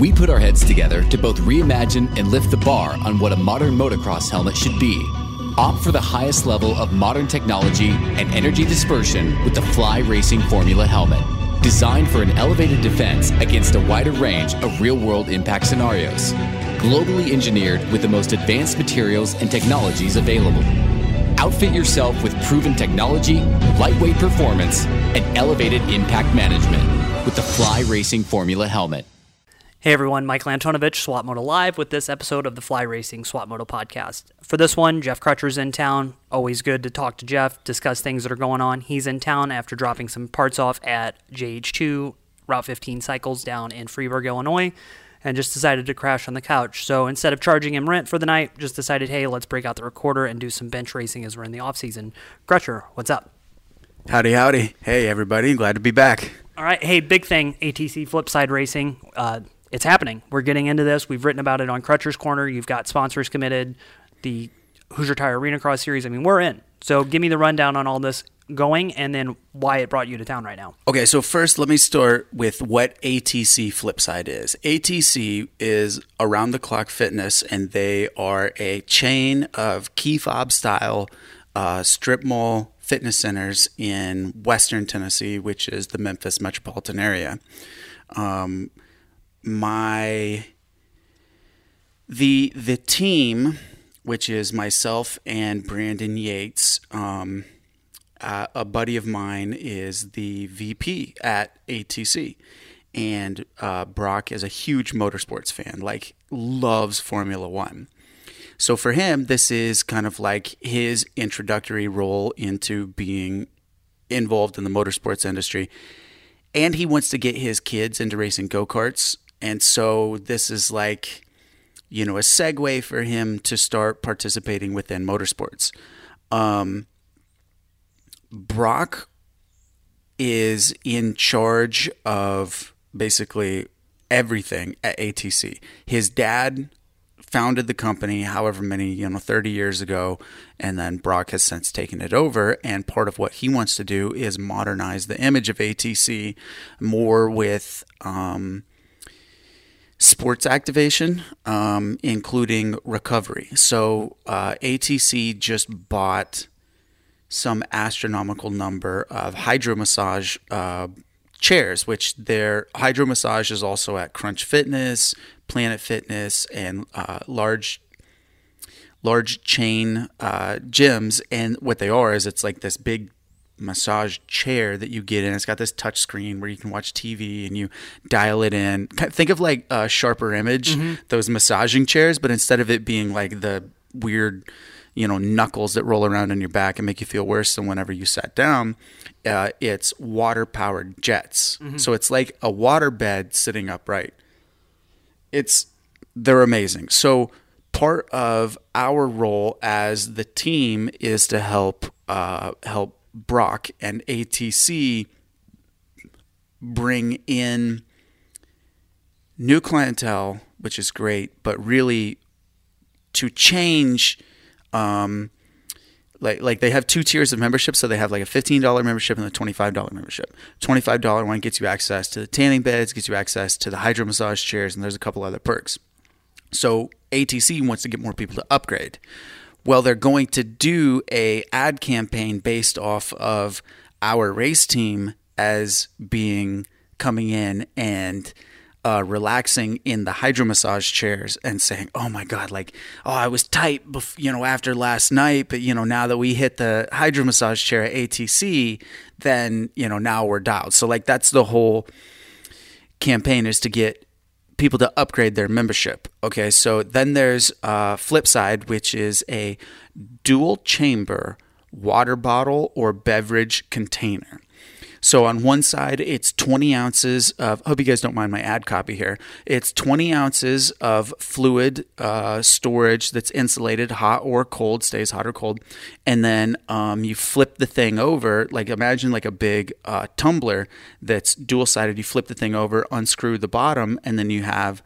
We put our heads together to both reimagine and lift the bar on what a modern motocross helmet should be. Opt for the highest level of modern technology and energy dispersion with the Fly Racing Formula helmet, designed for an elevated defense against a wider range of real-world impact scenarios. Globally engineered with the most advanced materials and technologies available. Outfit yourself with proven technology, lightweight performance, and elevated impact management with the Fly Racing Formula helmet. Hey everyone, Michael Antonovich, SWAT Moto Live, with this episode of the Fly Racing SWAT Moto Podcast. For this one, Jeff Crutcher's in town. Always good to talk to Jeff, discuss things that are going on. He's in town after dropping some parts off at JH2 Route 15 Cycles down in Freeburg, Illinois, and just decided to crash on the couch. So instead of charging him rent for the night, just decided, hey, let's break out the recorder and do some bench racing as we're in the off-season. Crutcher, what's up? Howdy, howdy. Hey everybody, glad to be back. All right, hey, big thing, ATC Flipside Racing. It's happening. We're getting into this. We've written about it on Crutcher's Corner. You've got sponsors committed, the Hoosier Tire Arena Cross Series. I mean, we're in. So give me the rundown on all this going and then why it brought you to town right now. Okay, so first let me start with what ATC Flipside is. ATC is Around the Clock Fitness, and they are a chain of key fob-style strip mall fitness centers in western Tennessee, which is the Memphis metropolitan area. The team, which is myself and Brandon Yates, a buddy of mine is the VP at ATC, and Brock is a huge motorsports fan, like loves Formula One. So for him, this is kind of like his introductory role into being involved in the motorsports industry, and he wants to get his kids into racing go-karts. And so this is like, you know, a segue for him to start participating within motorsports. Brock is in charge of basically everything at ATC. His dad founded the company however many, 30 years ago, and then Brock has since taken it over, and part of what he wants to do is modernize the image of ATC more with sports activation, including recovery. So ATC just bought some astronomical number of hydromassage chairs, which their hydromassage is also at Crunch Fitness, Planet Fitness, and large chain gyms. And what they are is it's like this big massage chair that you get in. It's got this touch screen where you can watch TV and you dial it in. Think of like a Sharper Image, those massaging chairs, but instead of it being like the weird, knuckles that roll around in your back and make you feel worse than whenever you sat down, it's water powered jets. So it's like a water bed sitting upright. They're amazing. So part of our role as the team is to help Brock and ATC bring in new clientele, which is great, but really to change, like they have two tiers of membership. So they have like a $15 membership and a $25 membership. $25 one gets you access to the tanning beds, gets you access to the hydromassage chairs, and there's a couple other perks. So ATC wants to get more people to upgrade. Well, they're going to do an ad campaign based off of our race team as coming in and relaxing in the hydromassage chairs and saying, oh my God, I was tight, after last night, but now that we hit the hydromassage chair at ATC, then, now we're dialed. So that's the whole campaign, is to get people to upgrade their membership. Okay. So then there's Flipside, which is a dual chamber water bottle or beverage container. So on one side, it's 20 ounces of, hope you guys don't mind my ad copy here. It's 20 ounces of fluid storage that's insulated, hot or cold, stays hot or cold. And then you flip the thing over, imagine a big tumbler that's dual-sided. You flip the thing over, unscrew the bottom, and then you have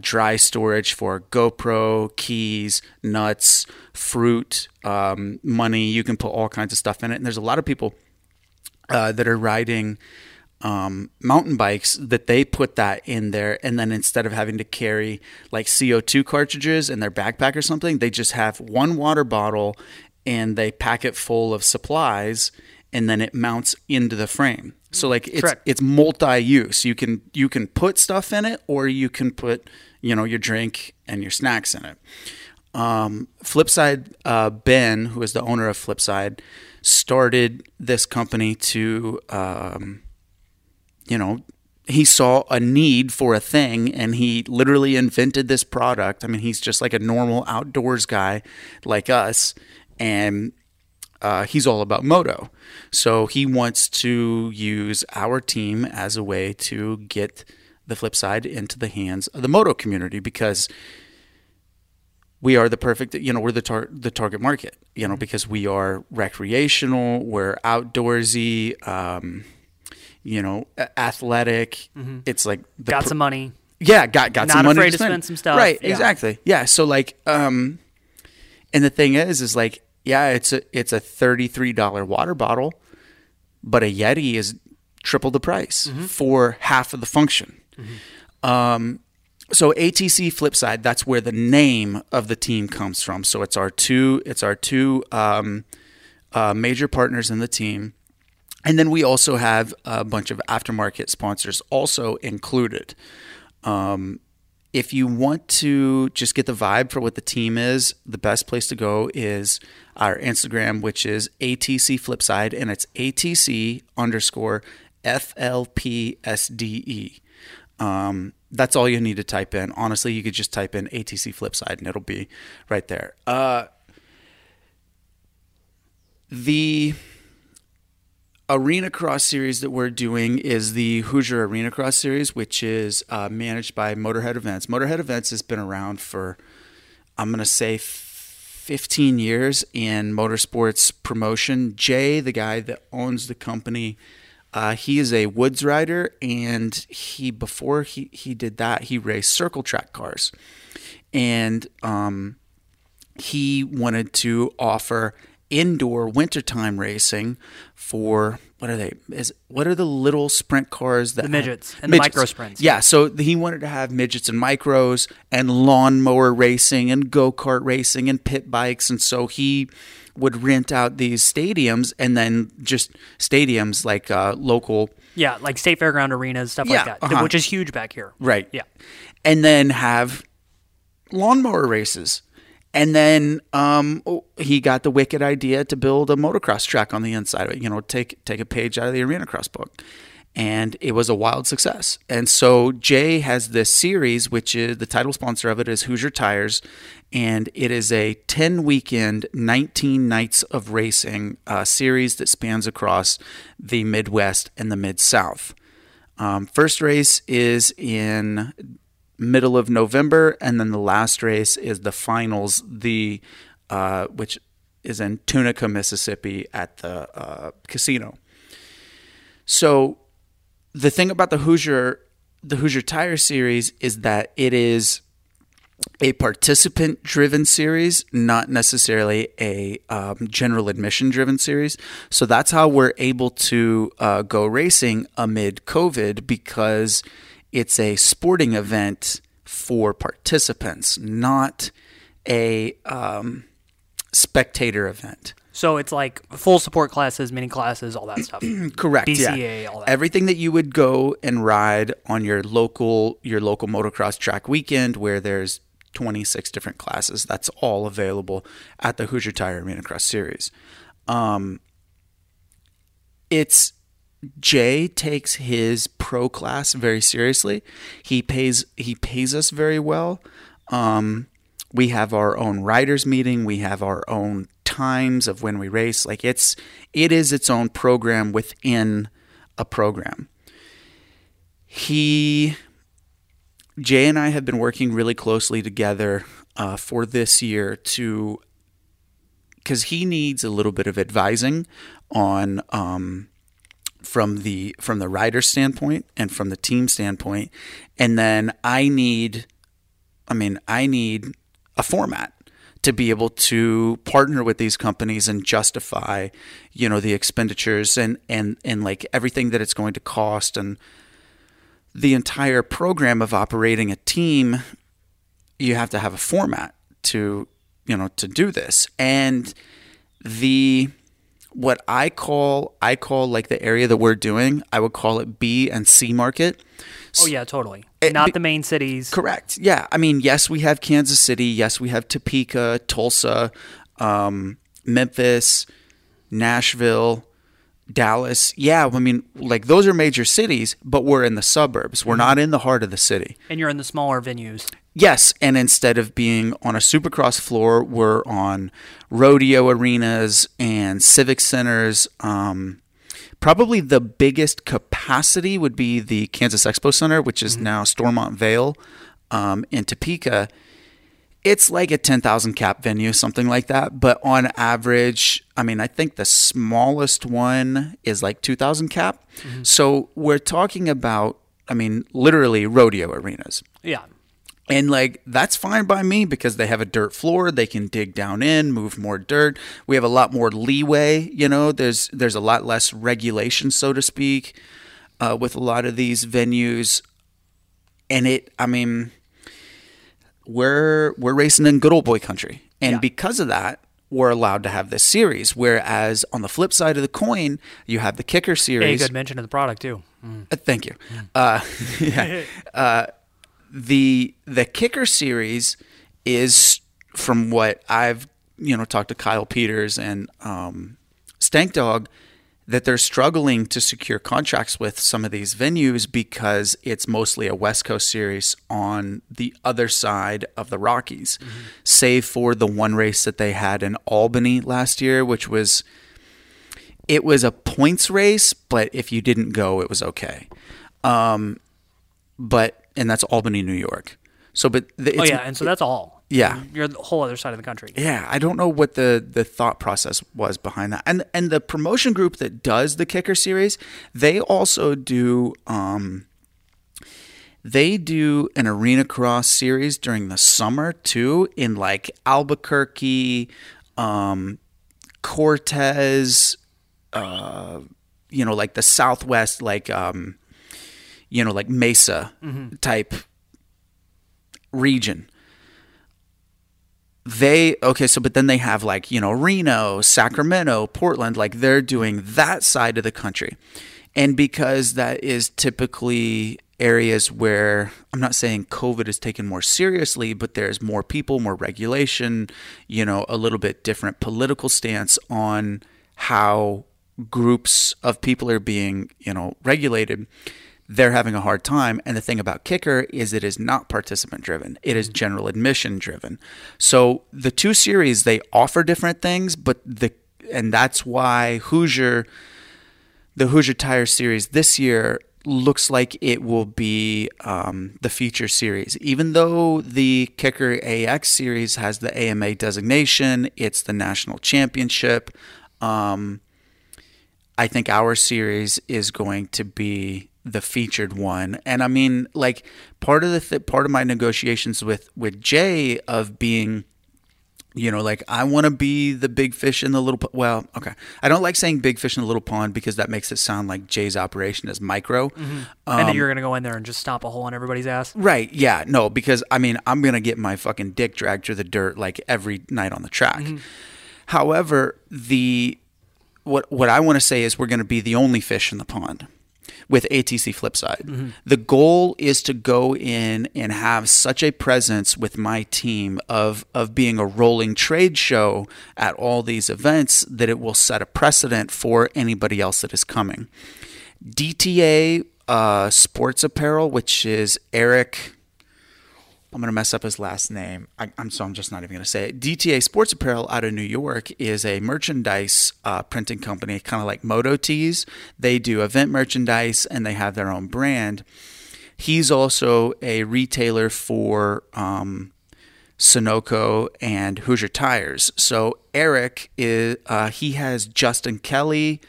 dry storage for GoPro, keys, nuts, fruit, money. You can put all kinds of stuff in it. And there's a lot of people that are riding mountain bikes that they put that in there, and then instead of having to carry like CO2 cartridges in their backpack or something, they just have one water bottle and they pack it full of supplies, and then it mounts into the frame. So like it's multi-use. You can put stuff in it, or you can put, you know, your drink and your snacks in it. Flipside, Ben, who is the owner of Flipside, started this company to, he saw a need for a thing, and he literally invented this product. I mean, he's just like a normal outdoors guy like us, and he's all about moto. So he wants to use our team as a way to get the Flipside into the hands of the moto community, because we are the perfect, we're the target market, because we are recreational, we're outdoorsy, athletic. Mm-hmm. It's like got some money. Yeah, got some money. Not afraid to spend some stuff. Right, yeah. Exactly. Yeah, so like, and the thing is like, yeah, it's a $33 water bottle, but a Yeti is triple the price for half of the function. Mm-hmm. So ATC Flipside, that's where the name of the team comes from. So it's our two major partners in the team. And then we also have a bunch of aftermarket sponsors also included. If you want to just get the vibe for what the team is, the best place to go is our Instagram, which is ATC Flipside, and it's ATC_FLPSDE. That's all you need to type in. Honestly, you could just type in ATC Flipside and it'll be right there. The Arena Cross series that we're doing is the Hoosier Arena Cross series, which is managed by Motorhead Events. Motorhead Events has been around for, I'm going to say, 15 years in motorsports promotion. Jay, the guy that owns the company, he is a woods rider, and before he did that, he raced circle track cars. And he wanted to offer indoor wintertime racing for what are the little sprint cars that the midgets and midgets. The micro sprints. Yeah, so he wanted to have midgets and micros and lawnmower racing and go-kart racing and pit bikes, and so he would rent out these stadiums, and then just stadiums like local, yeah, like state fairground arenas, stuff like that, which is huge back here. Right. Yeah. And then have lawnmower races. And then he got the wicked idea to build a motocross track on the inside of it, take a page out of the Arena Cross book. And it was a wild success. And so Jay has this series, which is the title sponsor of it is Hoosier Tires. And it is a 10-weekend, 19 nights of racing series that spans across the Midwest and the Mid-South. First race is in middle of November, and then the last race is the finals, which is in Tunica, Mississippi, at the casino. So the thing about the Hoosier Tire Series is that it is a participant-driven series, not necessarily a general admission-driven series. So that's how we're able to go racing amid COVID, because it's a sporting event for participants, not a spectator event. So it's like full support classes, mini classes, all that stuff. Correct. BCA, yeah. All that. Everything that you would go and ride on your local motocross track weekend, where there's 26 different classes. That's all available at the Hoosier Tire Arena Cross Series. Jay takes his pro class very seriously. He pays us very well. We have our own riders meeting. We have our own times of when we race. Like it is its own program within a program. Jay and I have been working really closely together for this year because he needs a little bit of advising on from the rider standpoint and from the team standpoint. And then I need a format to be able to partner with these companies and justify, you know, the expenditures and like everything that it's going to cost and the entire program of operating a team. You have to have a format to, you know, to do this. And the, what I call like the area that we're doing, I would call it B and C market. Oh yeah, totally. Not the main cities. Correct. Yeah. I mean, yes, we have Kansas City. Yes, we have Topeka, Tulsa, Memphis, Nashville, Dallas. Yeah. I mean, like those are major cities, but we're in the suburbs. We're not in the heart of the city. And you're in the smaller venues. Yes. And instead of being on a Supercross floor, we're on rodeo arenas and civic centers. Probably the biggest capacity would be the Kansas Expo Center, which is now Stormont Vale in Topeka. It's like a 10,000 cap venue, something like that. But on average, I mean, I think the smallest one is like 2,000 cap. Mm-hmm. So we're talking about, I mean, literally rodeo arenas. Yeah. And like, that's fine by me because they have a dirt floor. They can dig down in, move more dirt. We have a lot more leeway. You know, there's a lot less regulation, so to speak, with a lot of these venues. And it, I mean, we're racing in good old boy country. And because of that, we're allowed to have this series. Whereas on the flip side of the coin, you have the kicker series. A good mention of the product too. Mm. Thank you. Mm. The kicker series is, from what I've, you know, talked to Kyle Peters and Stank Dog, that they're struggling to secure contracts with some of these venues because it's mostly a West Coast series on the other side of the Rockies, save for the one race that they had in Albany last year, which was, it was a points race, but if you didn't go, it was okay. And that's Albany, New York. So, but and so that's all. Yeah, you're the whole other side of the country. Yeah, I don't know what the thought process was behind that, and the promotion group that does the kicker series, they also do an arena cross series during the summer too, in like Albuquerque, Cortez, you know, like the Southwest, like. You know, like Mesa type region. But then they have like, you know, Reno, Sacramento, Portland, like they're doing that side of the country. And because that is typically areas where, I'm not saying COVID is taken more seriously, but there's more people, more regulation, you know, a little bit different political stance on how groups of people are being, you know, regulated. They're having a hard time. And the thing about kicker is it is not participant driven. It is general admission driven. So the two series, they offer different things, and that's why the Hoosier Tire Series this year looks like it will be the feature series. Even though the Kicker AX Series has the AMA designation, it's the national championship. I think our series is going to be the featured one. And I mean, like part of my negotiations with Jay of being, you know, like I want to be the big fish in the little, I don't like saying big fish in the little pond because that makes it sound like Jay's operation is micro. Mm-hmm. And that you're going to go in there and just stomp a hole in everybody's ass. Right. Yeah. No, because I mean, I'm going to get my fucking dick dragged through the dirt like every night on the track. Mm-hmm. However, what I want to say is we're going to be the only fish in the pond. With ATC Flipside. Mm-hmm. The goal is to go in and have such a presence with my team of being a rolling trade show at all these events that it will set a precedent for anybody else that is coming. DTA Sports Apparel, which is Eric... I'm going to mess up his last name. I'm just not even going to say it. DTA Sports Apparel out of New York is a merchandise printing company, kind of like Moto Tees. They do event merchandise and they have their own brand. He's also a retailer for Sunoco and Hoosier Tires. So Eric is he has Justin Kelly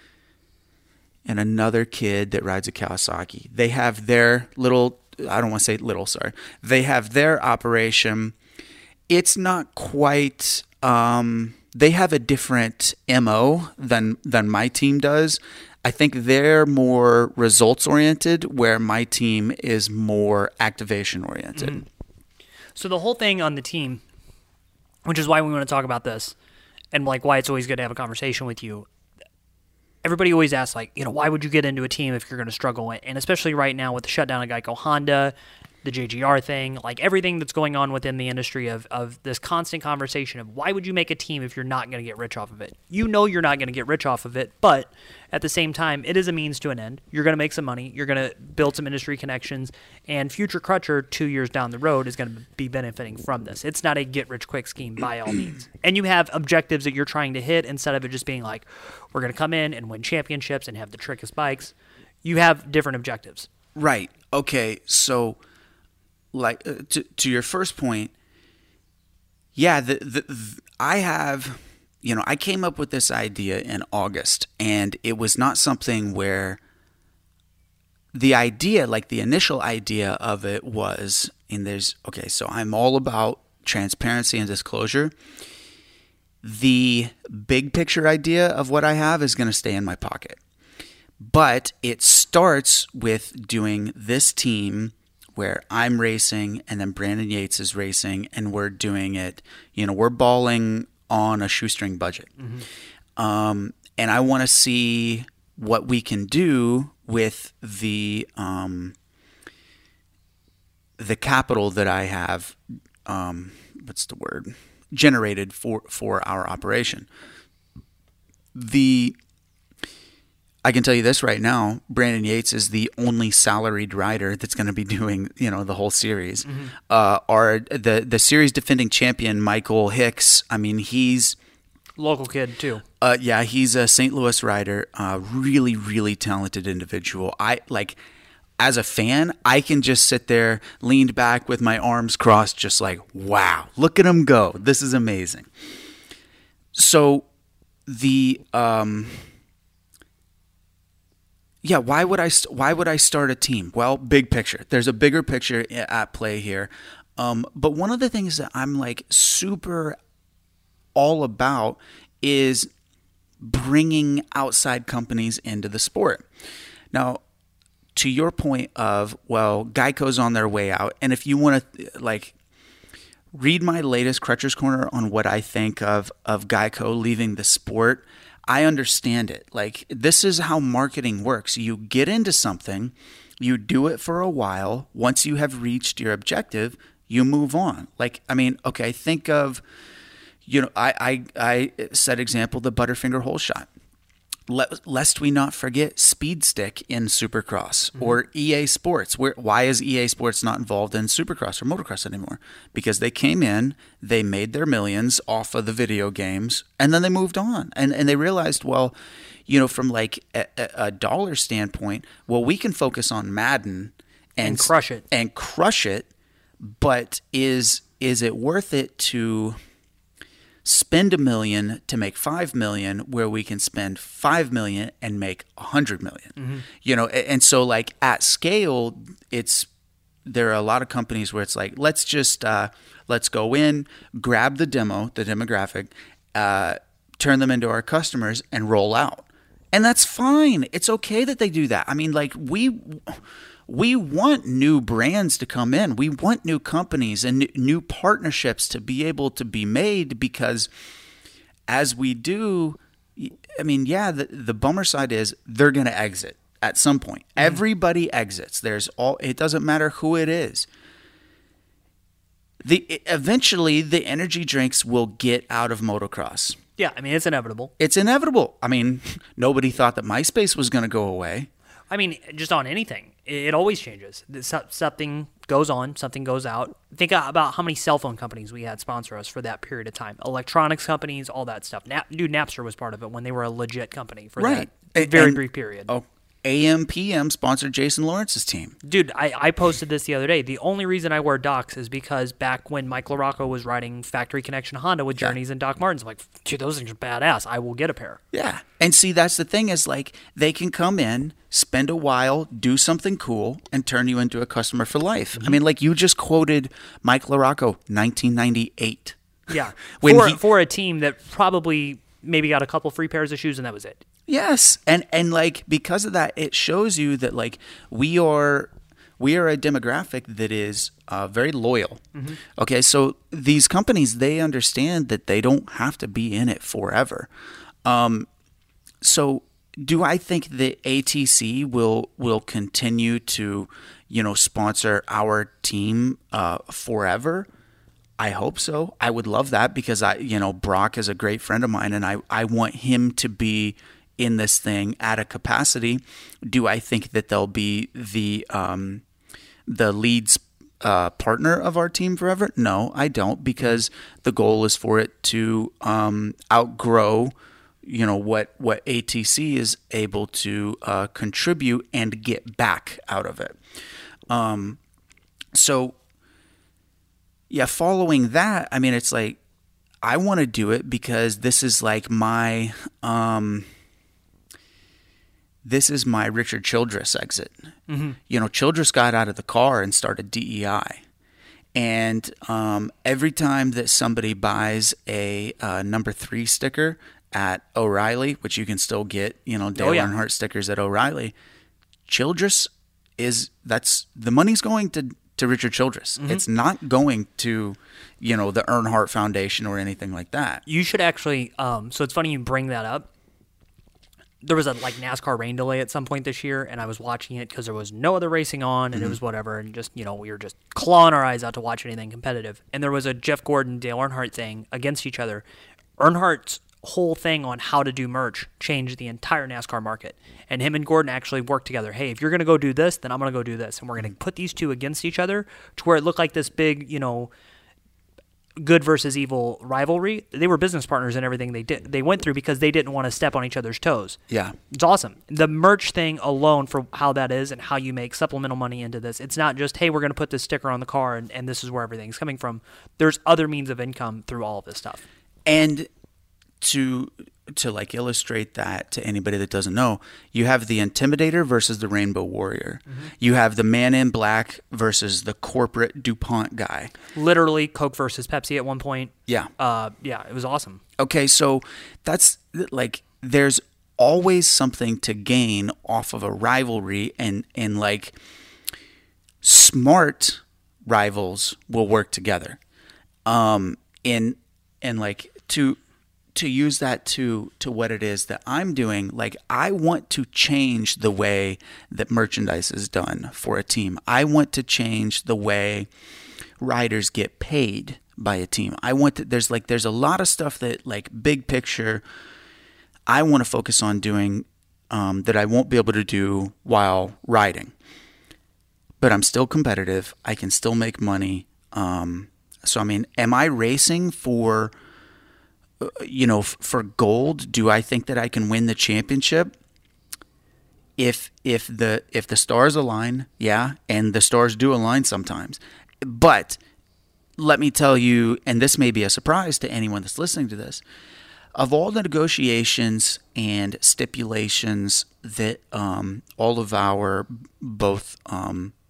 and another kid that rides a Kawasaki. They have their little. I don't want to say little, sorry. They have their operation. It's not quite They have a different MO than my team does. I think they're more results-oriented, where my team is more activation-oriented. Mm-hmm. So the whole thing on the team, which is why we want to talk about this, and like why it's always good to have a conversation with you. Everybody always asks, like, you know, why would you get into a team if you're going to struggle? And especially right now with the shutdown of Geico Honda, the JGR thing, like everything that's going on within the industry of this constant conversation of why would you make a team if you're not going to get rich off of it? You know you're not going to get rich off of it, but at the same time, it is a means to an end. You're going to make some money. You're going to build some industry connections, and future Crutcher 2 years down the road is going to be benefiting from this. It's not a get-rich-quick scheme by all means. And you have objectives that you're trying to hit instead of it just being like, we're going to come in and win championships and have the trickiest bikes. You have different objectives. Right. Okay, so... like to your first point, yeah, I have, you know, I came up with this idea in August, and it was not something where the idea, like the initial idea of it was, and there's, okay, so I'm all about transparency and disclosure. The big picture idea of what I have is going to stay in my pocket, but it starts with doing this team where I'm racing and then Brandon Yates is racing, and we're doing it, you know, we're balling on a shoestring budget. Mm-hmm. And I want to see what we can do with the capital that I have, generated for our operation. I can tell you this right now, Brandon Yates is the only salaried rider that's going to be doing, you know, the whole series. Mm-hmm. The series defending champion, Michael Hicks, I mean, he's... local kid, too. Yeah, he's a St. Louis rider, really, really talented individual. As a fan, I can just sit there, leaned back with my arms crossed, just like, wow, look at him go. This is amazing. So, yeah, why would I start a team? Well, big picture. There's a bigger picture at play here. But one of the things that I'm like super all about is bringing outside companies into the sport. Now, to your point of, well, Geico's on their way out, and if you want to like read my latest Crutcher's Corner on what I think of Geico leaving the sport, I understand it. Like, this is how marketing works. You get into something, you do it for a while. Once you have reached your objective, you move on. Like, I mean, okay, think of, you know, I said example, the Butterfinger hole shot. Lest we not forget Speed Stick in Supercross, mm-hmm. or EA Sports. Why is EA Sports not involved in Supercross or Motocross anymore? Because they came in, they made their millions off of the video games, and then they moved on. And they realized, well, you know, from like a dollar standpoint, well, we can focus on Madden and crush it. And crush it, but is it worth it to spend $1 million to make $5 million, where we can spend $5 million and make $100 million, mm-hmm. you know? And so like at scale, there are a lot of companies where it's like, let's just, let's go in, grab the demographic, turn them into our customers and roll out. And that's fine. It's okay that they do that. I mean, like we want new brands to come in. We want new companies and new partnerships to be able to be made, because as we do, I mean, yeah, the bummer side is they're going to exit at some point. Mm-hmm. Everybody exits. It doesn't matter who it is. Eventually, the energy drinks will get out of motocross. Yeah, I mean, it's inevitable. It's inevitable. I mean, nobody thought that MySpace was going to go away. I mean, just on anything, it always changes. Something goes on, something goes out. Think about how many cell phone companies we had sponsor us for that period of time. Electronics companies, all that stuff. Napster was part of it when they were a legit company for that very brief period. Oh, AMPM sponsored Jason Lawrence's team. Dude, I posted this the other day. The only reason I wear Docs is because back when Mike LaRocco was riding Factory Connection Honda with Journeys and Doc Martens, I'm like, dude, those things are badass. I will get a pair. Yeah. And see, that's the thing is like they can come in, spend a while, do something cool, and turn you into a customer for life. Mm-hmm. I mean, like you just quoted Mike LaRocco, 1998. Yeah, for a team that probably maybe got a couple free pairs of shoes and that was it. Yes, and like because of that, it shows you that like we are a demographic that is very loyal. Mm-hmm. Okay, so these companies, they understand that they don't have to be in it forever. So do I think that ATC will continue to, you know, sponsor our team forever? I hope so. I would love that because Brock is a great friend of mine and I want him to be in this thing at a capacity. Do I think that they'll be the leads partner of our team forever? No, I don't, because the goal is for it to outgrow, you know, what ATC is able to contribute and get back out of it. So yeah, following that, I mean, it's like, I want to do it because this is like my, this is my Richard Childress exit. Mm-hmm. You know, Childress got out of the car and started DEI. And every time that somebody buys a number 3 sticker at O'Reilly, which you can still get, you know, Dale Earnhardt stickers at O'Reilly, Childress the money's going to Richard Childress. Mm-hmm. It's not going to, you know, the Earnhardt Foundation or anything like that. You should actually, so it's funny you bring that up. There was a like NASCAR rain delay at some point this year, and I was watching it because there was no other racing on, and mm-hmm. It was whatever, and just, you know, we were just clawing our eyes out to watch anything competitive. And there was a Jeff Gordon, Dale Earnhardt thing against each other. Earnhardt's whole thing on how to do merch changed the entire NASCAR market, and him and Gordon actually worked together. Hey, if you're going to go do this, then I'm going to go do this, and we're going to put these two against each other to where it looked like this big, you know, good versus evil rivalry. They were business partners in everything they did. They went through because they didn't want to step on each other's toes. Yeah, it's awesome. The merch thing alone for how that is and how you make supplemental money into this. It's not just, hey, we're going to put this sticker on the car and this is where everything's coming from. There's other means of income through all of this stuff. And to like illustrate that to anybody that doesn't know, you have the Intimidator versus the Rainbow Warrior. Mm-hmm. You have the man in black versus the corporate DuPont guy. Literally Coke versus Pepsi at one point. Yeah. It was awesome. Okay. So that's like, there's always something to gain off of a rivalry, and like smart rivals will work together. And like to use that to what it is that I'm doing, like I want to change the way that merchandise is done for a team. I want to change the way riders get paid by a team. I want to, there's a lot of stuff that like big picture I want to focus on doing that I won't be able to do while riding. But I'm still competitive. I can still make money. So I mean, am I racing for, you know, for gold? Do I think that I can win the championship? If the stars align, yeah, and the stars do align sometimes. But let me tell you, and this may be a surprise to anyone that's listening to this, of all the negotiations and stipulations that all of our both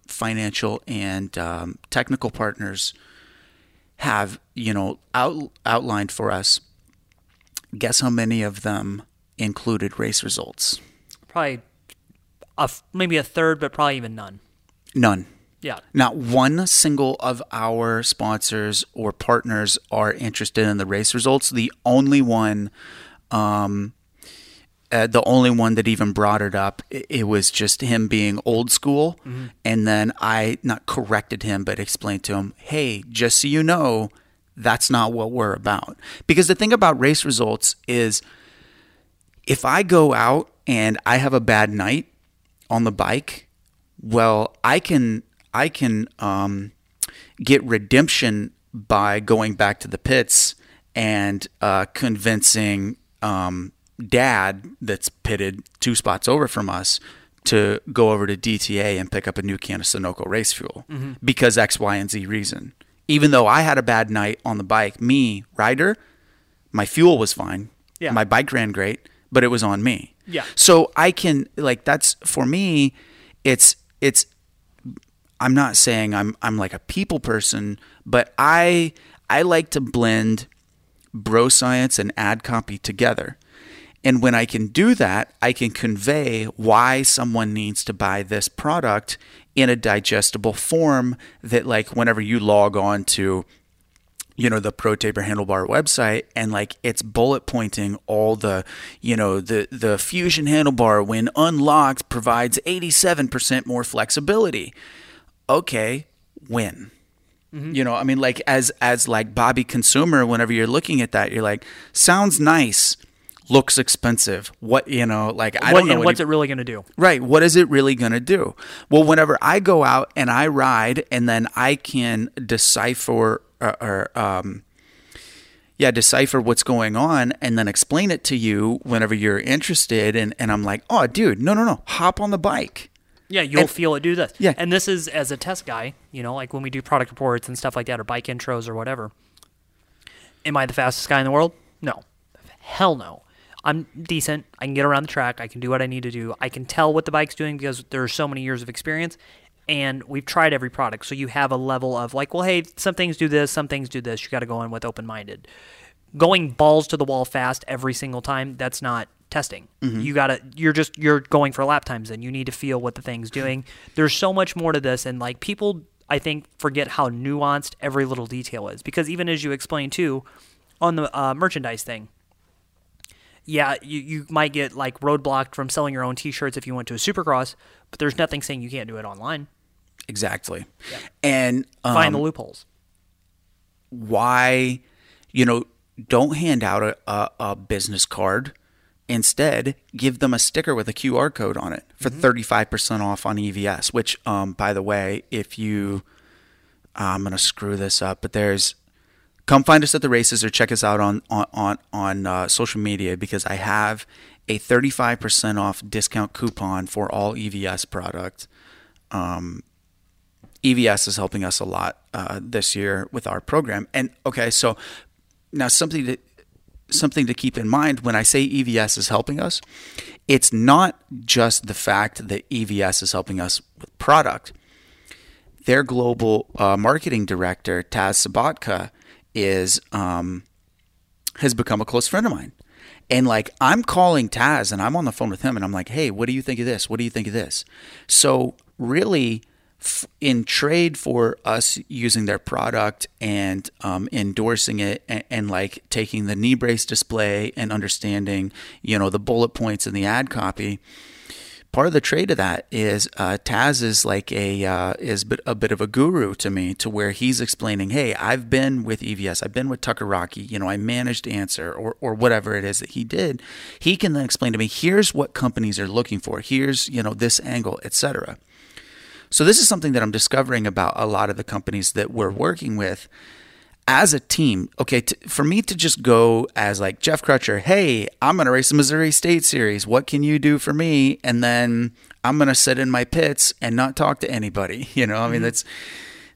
financial and technical partners have, you know, outlined for us, guess how many of them included race results? Probably maybe a third, but probably even none. None. Yeah. Not one single of our sponsors or partners are interested in the race results. The only one that even brought it up, it was just him being old school. Mm-hmm. And then I not corrected him, but explained to him, hey, just so you know, that's not what we're about. Because the thing about race results is, if I go out and I have a bad night on the bike, well, I can get redemption by going back to the pits and convincing Dad that's pitted 2 spots over from us to go over to DTA and pick up a new can of Sunoco race fuel, mm-hmm. because X, Y, and Z reason. Even though I had a bad night on the bike, me, rider, my fuel was fine. Yeah. My bike ran great, but it was on me. Yeah. So I can, like, that's for me, I'm not saying I'm like a people person, but I I like to blend bro science and ad copy together. And when I can do that, I can convey why someone needs to buy this product in a digestible form that, like, whenever you log on to, you know, the Pro Taper Handlebar website, and like it's bullet pointing all the, you know, the Fusion handlebar when unlocked provides 87% more flexibility. Okay, win. Mm-hmm. You know, I mean, like as like Bobby consumer, whenever you're looking at that, you're like, sounds nice, looks expensive. What, you know, like I don't know. And what's it really going to do? Right. What is it really going to do? Well, whenever I go out and I ride, and then I can decipher decipher what's going on and then explain it to you whenever you're interested. And I'm like, oh, dude, no, hop on the bike. Yeah, you'll feel it do this. Yeah. And this is as a test guy, you know, like when we do product reports and stuff like that, or bike intros or whatever. Am I the fastest guy in the world? No. Hell no. I'm decent. I can get around the track. I can do what I need to do. I can tell what the bike's doing because there's so many years of experience. And we've tried every product. So you have a level of like, well, hey, some things do this, some things do this. You got to go in with open-minded. Going balls to the wall fast every single time, that's not testing. Mm-hmm. You're going for lap times, and you need to feel what the thing's doing. There's so much more to this. And like people, I think, forget how nuanced every little detail is. Because even as you explained too, on the merchandise thing, yeah, you might get like roadblocked from selling your own t-shirts if you went to a supercross, but there's nothing saying you can't do it online. Exactly. Yeah. And find the loopholes. Why, you know, don't hand out a business card. Instead, give them a sticker with a QR code on it for 35% off on EVS, which, by the way, if you I'm going to screw this up, but there's come find us at the races or check us out on social media, because I have a 35% off discount coupon for all EVS products. EVS is helping us a lot this year with our program. And okay, so now something to keep in mind when I say EVS is helping us, it's not just the fact that EVS is helping us with product. Their global marketing director, Taz Sabatka, has become a close friend of mine. And like I'm calling Taz and I'm on the phone with him and I'm like, hey, what do you think of this? What do you think of this? So really in trade for us using their product and endorsing it and like taking the knee brace display and understanding, you know, the bullet points in the ad copy, part of the trade of that is Taz is like a bit of a guru to me, to where he's explaining, hey, I've been with EVS, I've been with Tucker Rocky, you know, I managed Answer or whatever it is that he did. He can then explain to me, here's what companies are looking for, here's, you know, this angle, etc. So this is something that I'm discovering about a lot of the companies that we're working with as a team. Okay, for me to just go as like Jeff Crutcher, hey, I'm going to race the Missouri State Series. What can you do for me? And then I'm going to sit in my pits and not talk to anybody. You know, I mean,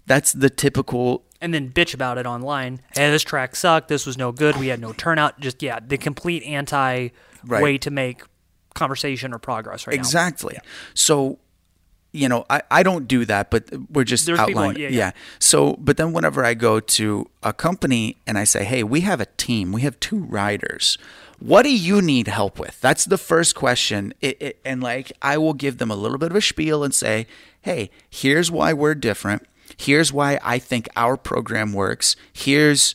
that's the typical. And then bitch about it online. Hey, this track sucked. This was no good. We had no turnout. Just, yeah, the complete way to make conversation or progress right now. Exactly. Yeah. So, you know, I don't do that, but we're just outlining. Yeah. So, but then whenever I go to a company and I say, hey, we have a team, we have 2 riders. What do you need help with? That's the first question. And like, I will give them a little bit of a spiel and say, hey, here's why we're different. Here's why I think our program works. Here's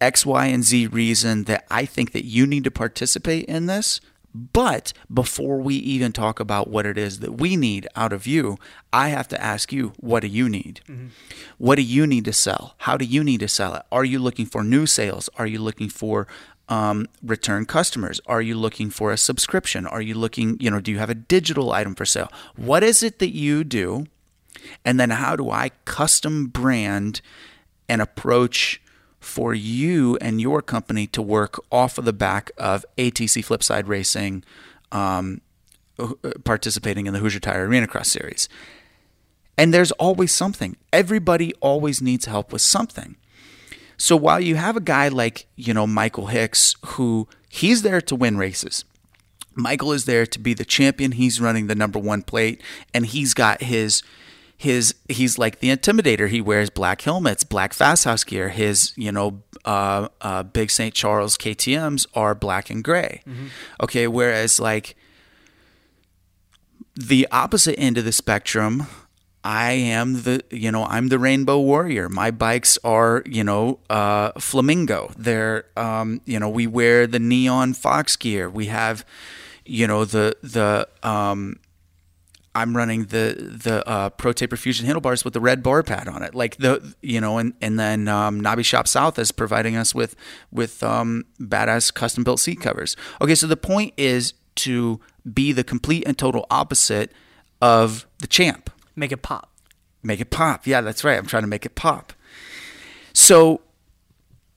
X, Y, and Z reason that I think that you need to participate in this. But before we even talk about what it is that we need out of you, I have to ask you, what do you need? Mm-hmm. What do you need to sell? How do you need to sell it? Are you looking for new sales? Are you looking for return customers? Are you looking for a subscription? Are you looking, you know, do you have a digital item for sale? What is it that you do? And then how do I custom brand an approach for you and your company to work off of the back of ATC Flipside Racing participating in the Hoosier Tire Arenacross Series? And there's always something. Everybody always needs help with something. So while you have a guy like, you know, Michael Hicks, who he's there to win races. Michael is there to be the champion. He's running the number 1 plate, and he's got his he's like the Intimidator. He wears black helmets, black fast house gear. His, big St. Charles KTMs are black and gray. Mm-hmm. Okay. Whereas like the opposite end of the spectrum, I am I'm the rainbow warrior. My bikes are, flamingo. They're, we wear the neon fox gear. We have, I'm running the Pro Taper Fusion handlebars with the red bar pad on it. Like and then Knobby Shop South is providing us with badass custom built seat covers. Okay. So the point is to be the complete and total opposite of the champ. Make it pop. Make it pop. Yeah, that's right. I'm trying to make it pop. So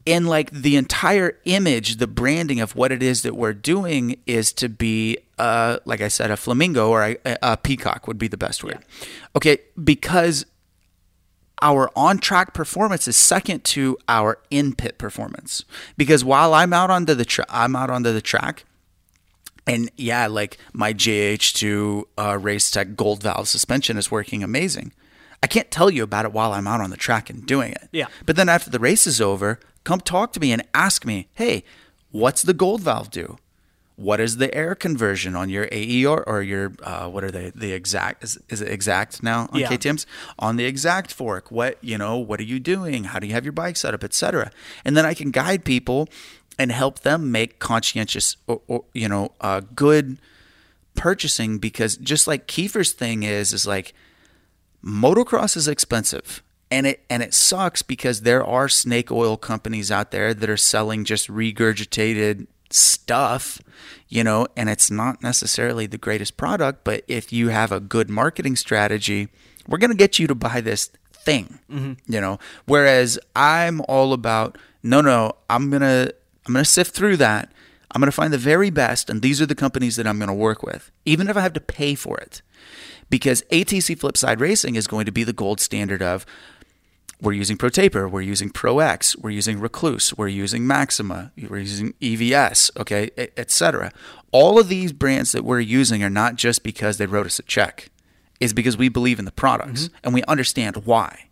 in like the entire image, the branding of what it is that we're doing is to be, like I said, a flamingo or a peacock would be the best word. Yeah. Okay, because our on-track performance is second to our in-pit performance. Because while I'm out onto the track, and yeah, like my JH2 Race Tech Gold Valve suspension is working amazing. I can't tell you about it while I'm out on the track and doing it. Yeah. But then after the race is over, come talk to me and ask me, hey, what's the Gold Valve do? What is the air conversion on your AER or your, what are they, the Exact? Is it Exact now on KTMs? On the Exact fork, what are you doing? How do you have your bike set up, et cetera? And then I can guide people and help them make conscientious, or good purchasing, because just like Kiefer's thing is like motocross is expensive, and it sucks because there are snake oil companies out there that are selling just regurgitated stuff, and it's not necessarily the greatest product. But if you have a good marketing strategy, we're going to get you to buy this thing, Whereas I'm all about no, I'm going to sift through that. I'm going to find the very best, and these are the companies that I'm going to work with, even if I have to pay for it. Because ATC Flipside Racing is going to be the gold standard of, we're using Pro Taper, we're using Pro X, we're using Recluse, we're using Maxima, we're using EVS, okay, et cetera. All of these brands that we're using are not just because they wrote us a check. It's because we believe in the products, and we understand why.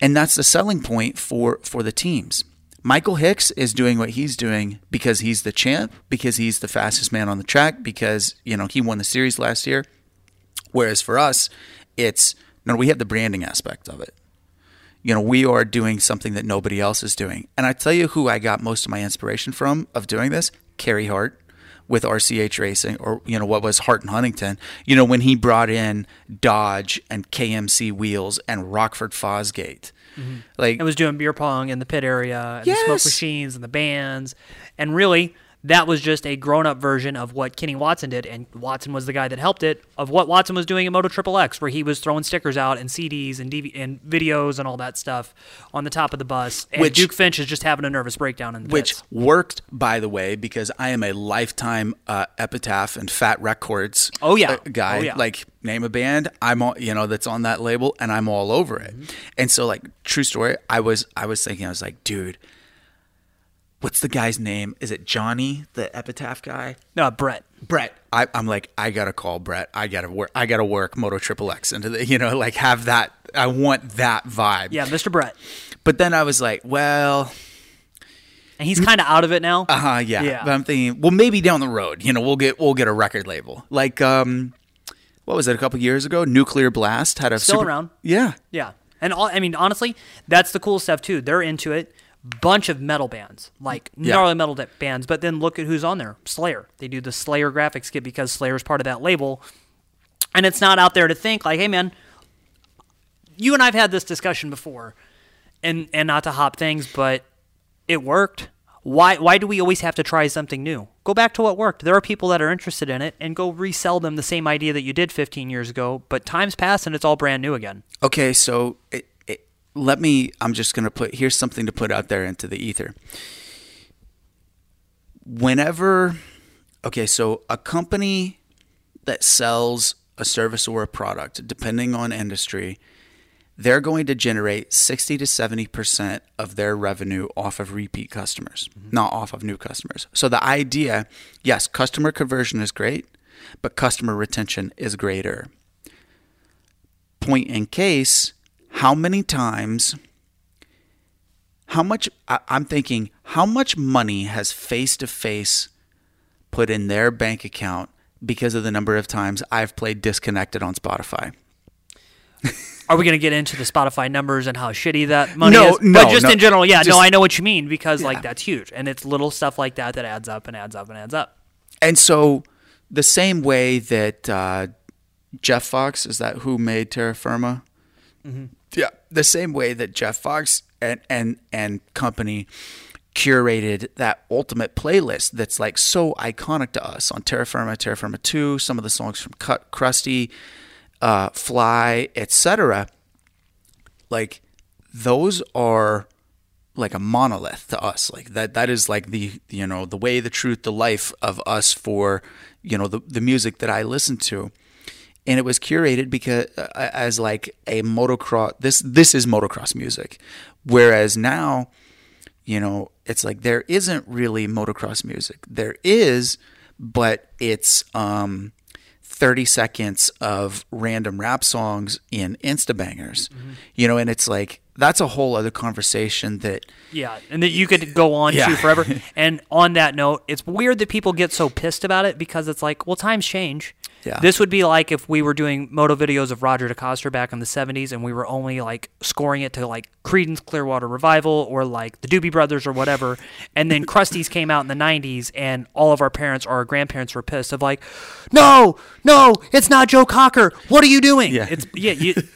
And that's the selling point for the teams. Michael Hicks is doing what he's doing because he's the champ, because he's the fastest man on the track, because, he won the series last year. Whereas for us, it's, no, we have the branding aspect of it. We are doing something that nobody else is doing. And I tell you who I got most of my inspiration from of doing this, Kerry Hart with RCH Racing, or, what was Hart and Huntington, when he brought in Dodge and KMC wheels and Rockford Fosgate. Mm-hmm. Like, it was doing beer pong in the pit area, and the smoke machines and the bands. And really, that was just a grown-up version of what Kenny Watson did, and Watson was the guy that helped it, of what Watson was doing at Moto XXX, where he was throwing stickers out and CDs and and videos and all that stuff on the top of the bus. And Duke Finch is just having a nervous breakdown in the pits. Which worked, by the way, because I am a lifetime Epitaph and Fat Records guy. Oh, yeah. Like, name a band, I'm all, that's on that label, and I'm all over it. Mm-hmm. And so, like, true story, I was thinking, I was like, dude, what's the guy's name? Is it Johnny, the Epitaph guy? No, Brett. Brett. I'm like, I gotta call Brett. I gotta work Moto XXX into the, have that. I want that vibe. Yeah, Mr. Brett. But then I was like, well, and he's kind of out of it now. Yeah. But I'm thinking, well, maybe down the road, we'll get a record label. Like, what was it? A couple of years ago, Nuclear Blast had a still around. Yeah. Yeah, and honestly, that's the cool stuff too. They're into it. Bunch of metal bands, like gnarly metal bands, but then look at who's on there. Slayer. They do the Slayer graphics kit because Slayer is part of that label. And it's not out there to think like, hey man, you and I've had this discussion before, and not to hop things, but it worked. Why do we always have to try something new? Go back to what worked. There are people that are interested in it, and go resell them the same idea that you did 15 years ago, but time's passed and it's all brand new again. Okay, so here's something to put out there into the ether. So a company that sells a service or a product, depending on industry, they're going to generate 60 to 70% of their revenue off of repeat customers, not off of new customers. So the idea, yes, customer conversion is great, but customer retention is greater. point in case, how many times, how much money has Face-to-Face put in their bank account because of the number of times I've played Disconnected on Spotify? Are we going to get into the Spotify numbers and how shitty that money is? No, but just in general, I know what you mean, because like that's huge, and it's little stuff like that that adds up and adds up and adds up. And so the same way that Jeff Fox, is that who made Terra Firma? Mm-hmm. Yeah, the same way that Jeff Fox and company curated that ultimate playlist that's like so iconic to us on Terra Firma, Terra Firma 2, some of the songs from Krusty, Fly, etc. Like those are like a monolith to us. Like that is like the, you know, the way, the truth, the life of us for, you know, the music that I listen to. And it was curated because as like a motocross, this is motocross music. Whereas now, you know, it's like there isn't really motocross music. There is, but it's 30 seconds of random rap songs in Instabangers. Mm-hmm. You know, and it's like that's a whole other conversation that... Yeah, and that you could go on to forever. And on that note, it's weird that people get so pissed about it, because it's like, well, times change. Yeah. This would be like if we were doing moto videos of Roger DeCoster back in the 70s and we were only like scoring it to like Creedence Clearwater Revival or like the Doobie Brothers or whatever. And then Krusty's came out in the 90s and all of our parents or our grandparents were pissed of like, no, it's not Joe Cocker. What are you doing? Yeah.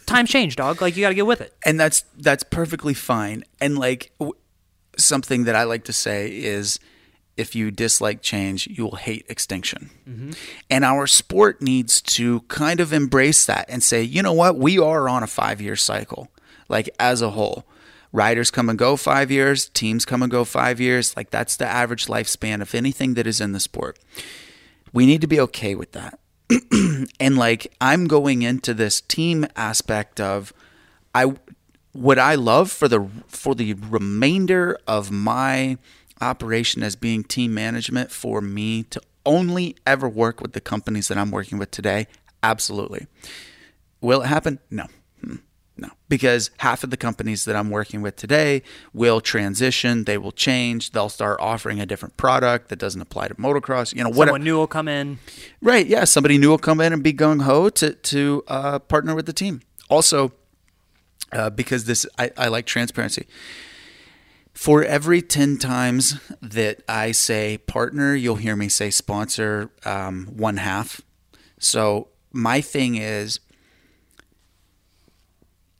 Times change, dog. Like you got to get with it. And that's perfectly fine. And like something that I like to say is, if you dislike change, you will hate extinction. Mm-hmm. And our sport needs to kind of embrace that and say, you know what? We are on a 5-year cycle, like as a whole. Riders come and go 5 years, teams come and go 5 years. Like that's the average lifespan of anything that is in the sport. We need to be okay with that. And like I'm going into this team aspect of what I love for the remainder of my operation as being team management, for me to only ever work with the companies that I'm working with today. Absolutely. Will it happen? No, because half of the companies that I'm working with today will transition. They will change. They'll start offering a different product that doesn't apply to motocross. You know, someone new will come in, right? Yeah. Somebody new will come in and be gung ho to partner with the team. Also, because this, I like transparency. For every 10 times that I say partner, you'll hear me say sponsor one half. So my thing is,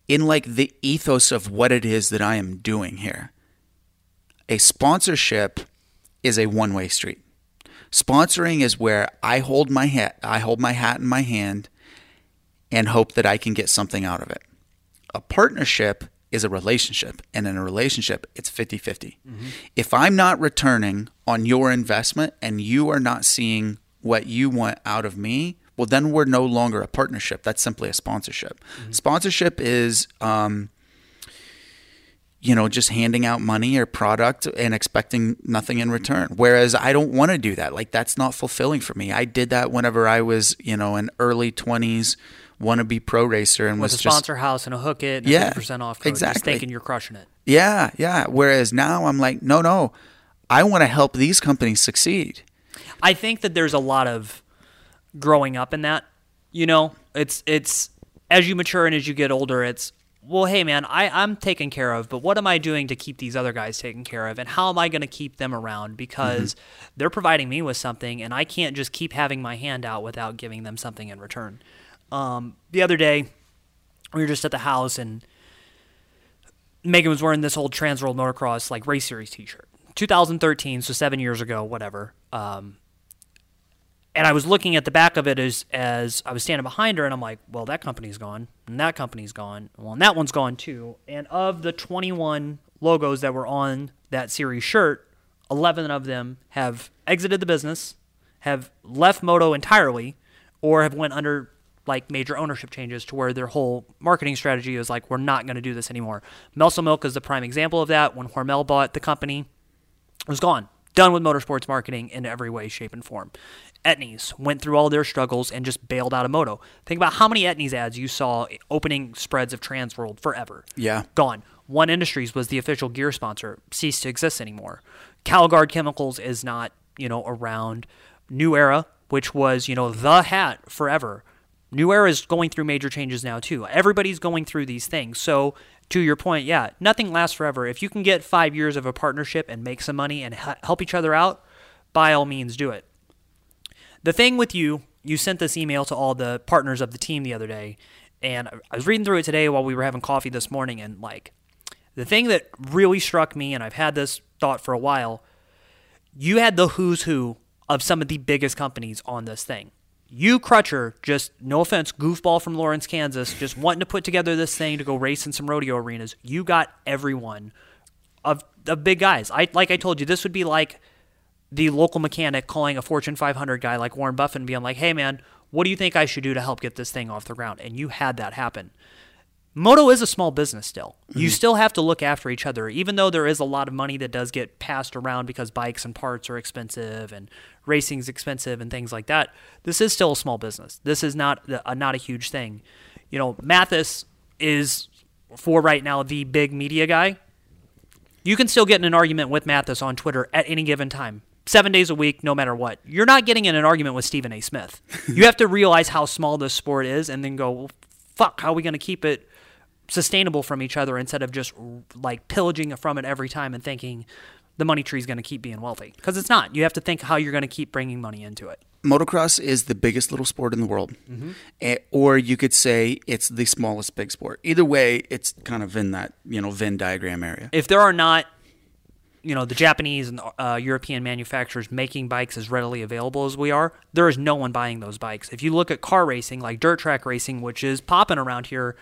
in like the ethos of what it is that I am doing here, a sponsorship is a one-way street. Sponsoring is where I hold my hat in my hand and hope that I can get something out of it. A partnership is a relationship, and in a relationship it's 50-50. Mm-hmm. If I'm not returning on your investment and you are not seeing what you want out of me, well, then we're no longer a partnership. That's simply a sponsorship. Mm-hmm. Sponsorship is just handing out money or product and expecting nothing in return. Whereas I don't want to do that. Like that's not fulfilling for me. I did that whenever I was, an early 20s wannabe pro racer and was a sponsor house and a hook it and 50% off code. Exactly. Just thinking you're crushing it. Yeah, yeah. Whereas now I'm like, no, I want to help these companies succeed. I think that there's a lot of growing up in that. You know, it's as you mature and as you get older, it's, well, hey man, I'm taken care of, but what am I doing to keep these other guys taken care of? And how am I going to keep them around? Because mm-hmm. they're providing me with something and I can't just keep having my hand out without giving them something in return. The other day, we were just at the house and Megan was wearing this old Transworld Motocross like race series t-shirt, 2013. So 7 years ago, whatever. And I was looking at the back of it as I was standing behind her and I'm like, well, that company's gone and that company's gone. Well, and that one's gone too. And of the 21 logos that were on that series shirt, 11 of them have exited the business, have left moto entirely, or have went under like major ownership changes to where their whole marketing strategy is like, we're not going to do this anymore. Melson Milk is the prime example of that. When Hormel bought the company, it was gone. done with motorsports marketing in every way, shape, and form. Etnies went through all their struggles and just bailed out of moto. Think about how many Etnies ads you saw opening spreads of Transworld forever. Yeah. Gone. One Industries was the official gear sponsor. Ceased to exist anymore. Calguard Chemicals is not, around. New Era, which was, the hat forever. New Era is going through major changes now, too. Everybody's going through these things. So, to your point, yeah, nothing lasts forever. If you can get 5 years of a partnership and make some money and help each other out, by all means, do it. The thing with you sent this email to all the partners of the team the other day, and I was reading through it today while we were having coffee this morning, and, the thing that really struck me, and I've had this thought for a while, you had the who's who of some of the biggest companies on this thing. You, Crutcher, just, no offense, goofball from Lawrence, Kansas, just wanting to put together this thing to go race in some rodeo arenas. You got everyone of big guys. I told you, this would be like the local mechanic calling a Fortune 500 guy like Warren Buffett and being like, hey, man, what do you think I should do to help get this thing off the ground? And you had that happen. Moto is a small business still. Mm-hmm. You still have to look after each other, even though there is a lot of money that does get passed around because bikes and parts are expensive and racing's expensive and things like that. This is still a small business. This is not a huge thing. Mathis is, for right now, the big media guy. You can still get in an argument with Mathis on Twitter at any given time, 7 days a week, no matter what. You're not getting in an argument with Stephen A. Smith. You have to realize how small this sport is and then go, well, fuck, how are we going to keep it sustainable from each other instead of just pillaging from it every time and thinking the money tree is going to keep being wealthy, because it's not. You have to think how you're going to keep bringing money into it. Motocross is the biggest little sport in the world. Mm-hmm. Or you could say it's the smallest big sport. Either way, it's kind of in that, Venn diagram area. If there are not, the Japanese and European manufacturers making bikes as readily available as we are, there is no one buying those bikes. If you look at car racing, like dirt track racing, which is popping around here,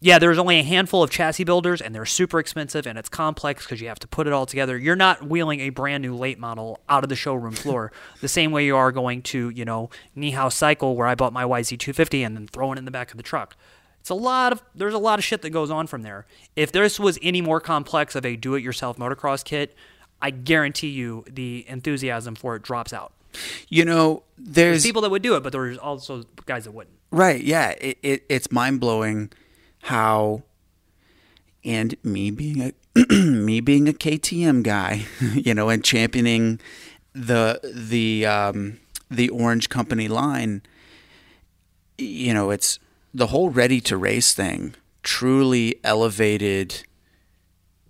yeah, there's only a handful of chassis builders, and they're super expensive, and it's complex because you have to put it all together. You're not wheeling a brand new late model out of the showroom floor the same way you are going to, Nihao Cycle, where I bought my YZ250 and then throwing it in the back of the truck. There's a lot of shit that goes on from there. If this was any more complex of a do-it-yourself motocross kit, I guarantee you the enthusiasm for it drops out. There's people that would do it, but there's also guys that wouldn't. Right, yeah. It's mind-blowing how, and me being a KTM guy, and championing the Orange Company line, it's the whole ready to race thing truly elevated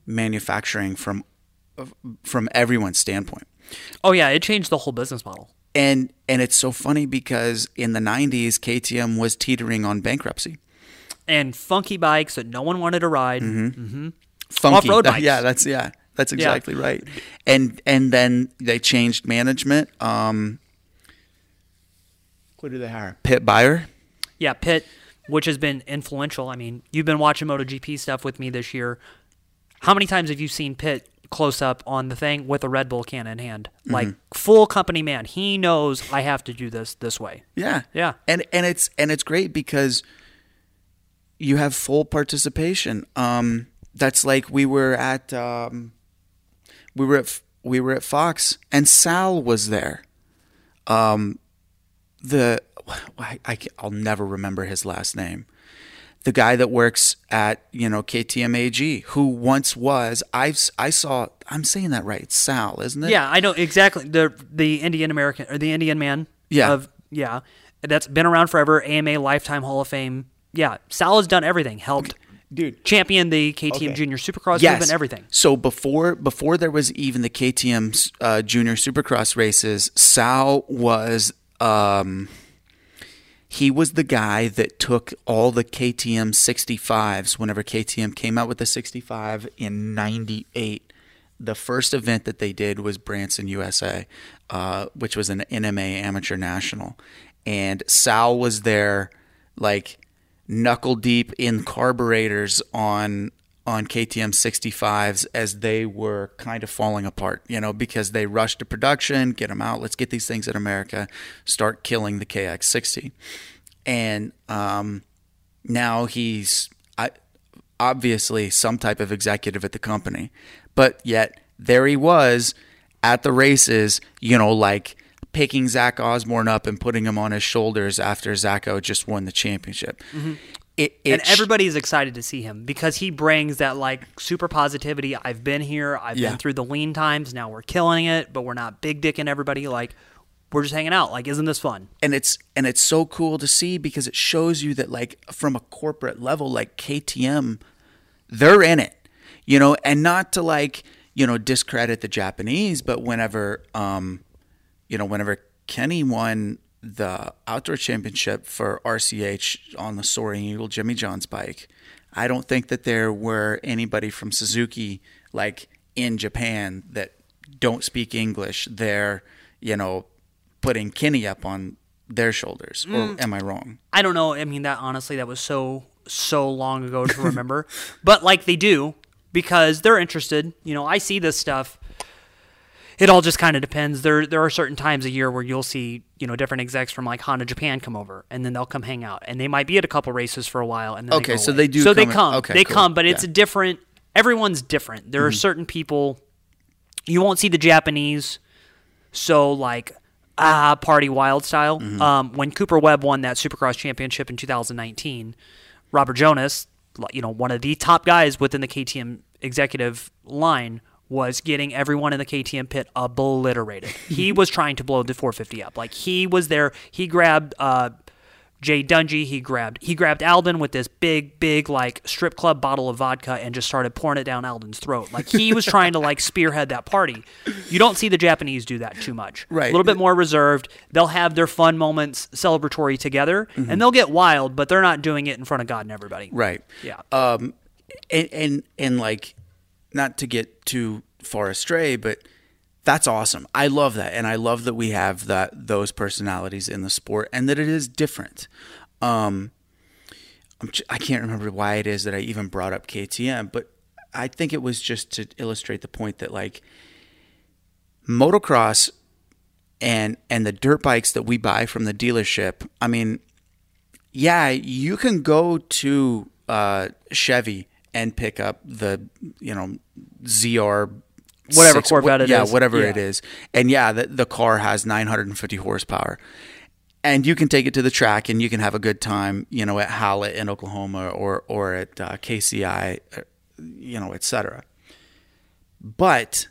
manufacturing from everyone's standpoint. Oh yeah, it changed the whole business model. And it's so funny because in the 90s, KTM was teetering on bankruptcy. And funky bikes that no one wanted to ride. Mm-hmm. Mm-hmm. Funky. Off-road bikes. That's exactly right. And then they changed management. Who do they hire? Pitt Byer. Yeah, Pitt, which has been influential. I mean, you've been watching MotoGP stuff with me this year. How many times have you seen Pitt close up on the thing with a Red Bull can in hand? Mm-hmm. Full company man. He knows I have to do this way. Yeah. Yeah. And it's great because you have full participation. That's like we were at Fox and Sal was there. I'll never remember his last name. The guy that works at KTM AG, who once was I'm saying that right, Sal, isn't it? Yeah, I know exactly the Indian American or the Indian man. Yeah. That's been around forever. AMA Lifetime Hall of Fame. Yeah, Sal has done everything. Helped, dude, champion the KTM Junior Supercross movement, everything. So before there was even the KTM Junior Supercross races, Sal was he was the guy that took all the KTM 65s. Whenever KTM came out with the 65 in 98, the first event that they did was Branson, USA, which was an NMA Amateur National, and Sal was there, knuckle deep in carburetors on KTM 65s as they were kind of falling apart, because they rushed to production, get them out, let's get these things in America, start killing the KX60. And now he's obviously some type of executive at the company, but yet there he was at the races, you know, like picking Zach Osborne up and putting him on his shoulders after Zacho just won the championship. Mm-hmm. And everybody is excited to see him because he brings that like super positivity. I've been here. I've been through the lean times. Now we're killing it, but we're not big dicking everybody. Like, we're just hanging out. Like, isn't this fun? And it's so cool to see because it shows you that like from a corporate level, like KTM, they're in it, you know, and not to like, you know, discredit the Japanese, but whenever Kenny won the outdoor championship for RCH on the Soaring Eagle Jimmy John's bike, I don't think that there were anybody from Suzuki like in Japan that don't speak English there, you know, putting Kenny up on their shoulders. Or am I wrong? I don't know. I mean, that honestly, that was so long ago to remember. But like they do because they're interested. You know, I see this stuff. It all just kind of depends. There are certain times a year where you'll see, you know, different execs from like Honda Japan come over, and then they'll come hang out, and they might be at a couple races for a while, and then okay, they go away. They come. Okay, they cool. come, but it's a different. Everyone's different. There are certain people you won't see the Japanese. So like party wild style. Mm-hmm. When Cooper Webb won that Supercross championship in 2019, Robert Jonas, you know, one of the top guys within the KTM executive line, was getting everyone in the KTM pit obliterated. He was trying to blow the 450 up. Like, he was there. He grabbed Jay Dungey. He grabbed Alden with this big, like, strip club bottle of vodka and just started pouring it down Alden's throat. Like, he was trying to, like, spearhead that party. You don't see the Japanese do that too much. Right. A little bit more reserved. They'll have their fun moments celebratory together, and they'll get wild, but they're not doing it in front of God and everybody. Right. Yeah. And like... Not to get too far astray, but that's awesome. I love that, and I love that we have those personalities in the sport, and that it is different. I can't remember why it is that I even brought up KTM, but I think it was just to illustrate the point that like motocross and the dirt bikes that we buy from the dealership. I mean, yeah, you can go to Chevy and pick up the, you know, ZR... Whatever Corvette it is. Yeah, whatever it is. And yeah, the car has 950 horsepower. And you can take it to the track and you can have a good time, you know, at Hallett in Oklahoma or at KCI, you know, et cetera. But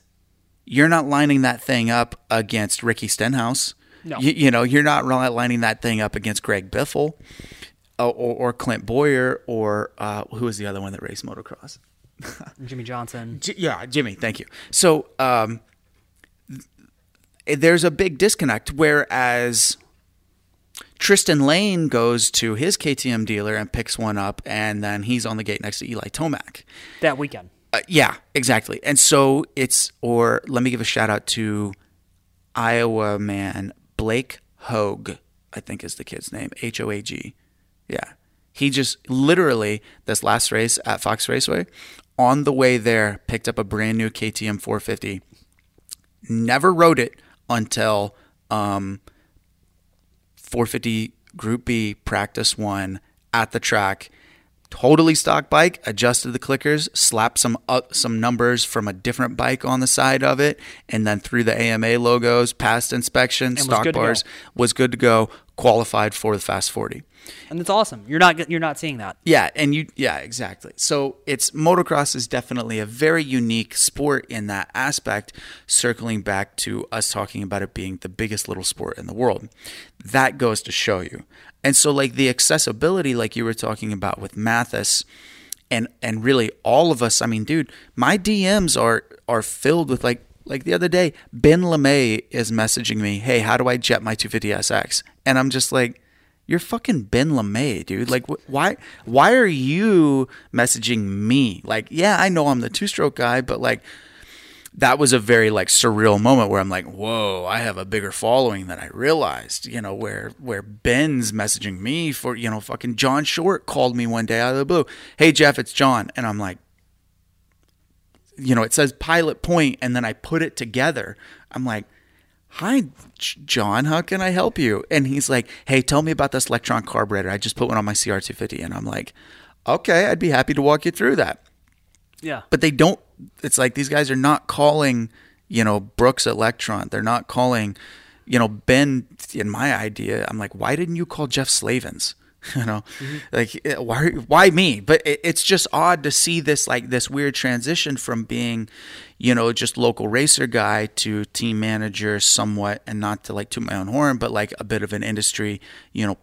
you're not lining that thing up against Ricky Stenhouse. No. You know, you're not lining that thing up against Greg Biffle. Or Clint Boyer, or who was the other one that raced motocross? Jimmy Johnson. Jimmy. Thank you. So there's a big disconnect. Whereas Tristan Lane goes to his KTM dealer and picks one up, and then he's on the gate next to Eli Tomac that weekend. Yeah, exactly. And so let me give a shout out to Iowa man Blake Hoag, I think is the kid's name, H-O-A-G. Yeah. He just literally, this last race at Fox Raceway, on the way there, picked up a brand new KTM 450. Never rode it until 450 Group B practice one at the track. Totally stock bike, adjusted the clickers, slapped some numbers from a different bike on the side of it, and then threw the AMA logos, passed inspection, and stock bars, was good to go, qualified for the Fast 40. And it's awesome. You're not seeing that. Yeah, and exactly. So motocross is definitely a very unique sport in that aspect, circling back to us talking about it being the biggest little sport in the world. That goes to show you. And so like the accessibility, like you were talking about with Mathis and really all of us, I mean, dude, my DMs are filled with like the other day, Ben LeMay is messaging me, hey, how do I jet my 250SX? And I'm just like, you're fucking Ben LeMay, dude. Like, why are you messaging me? Like, yeah, I know I'm the two-stroke guy, but, like, that was a very, like, surreal moment where I'm like, whoa, I have a bigger following than I realized, you know, where Ben's messaging me for, you know, fucking John Short called me one day out of the blue. Hey, Jeff, it's John. And I'm like, you know, it says Pilot Point, and then I put it together. I'm like, hi, John, how can I help you? And he's like, hey, tell me about this Electron carburetor. I just put one on my CR250. And I'm like, okay, I'd be happy to walk you through that. Yeah. But they don't, it's like these guys are not calling Brooks Electron. They're not calling, Ben, in my idea, I'm like, why didn't you call Jeff Slavens? Like, why me? But it's just odd to see this, like this weird transition from being, just local racer guy to team manager somewhat, and not to like toot my own horn, but like a bit of an industry,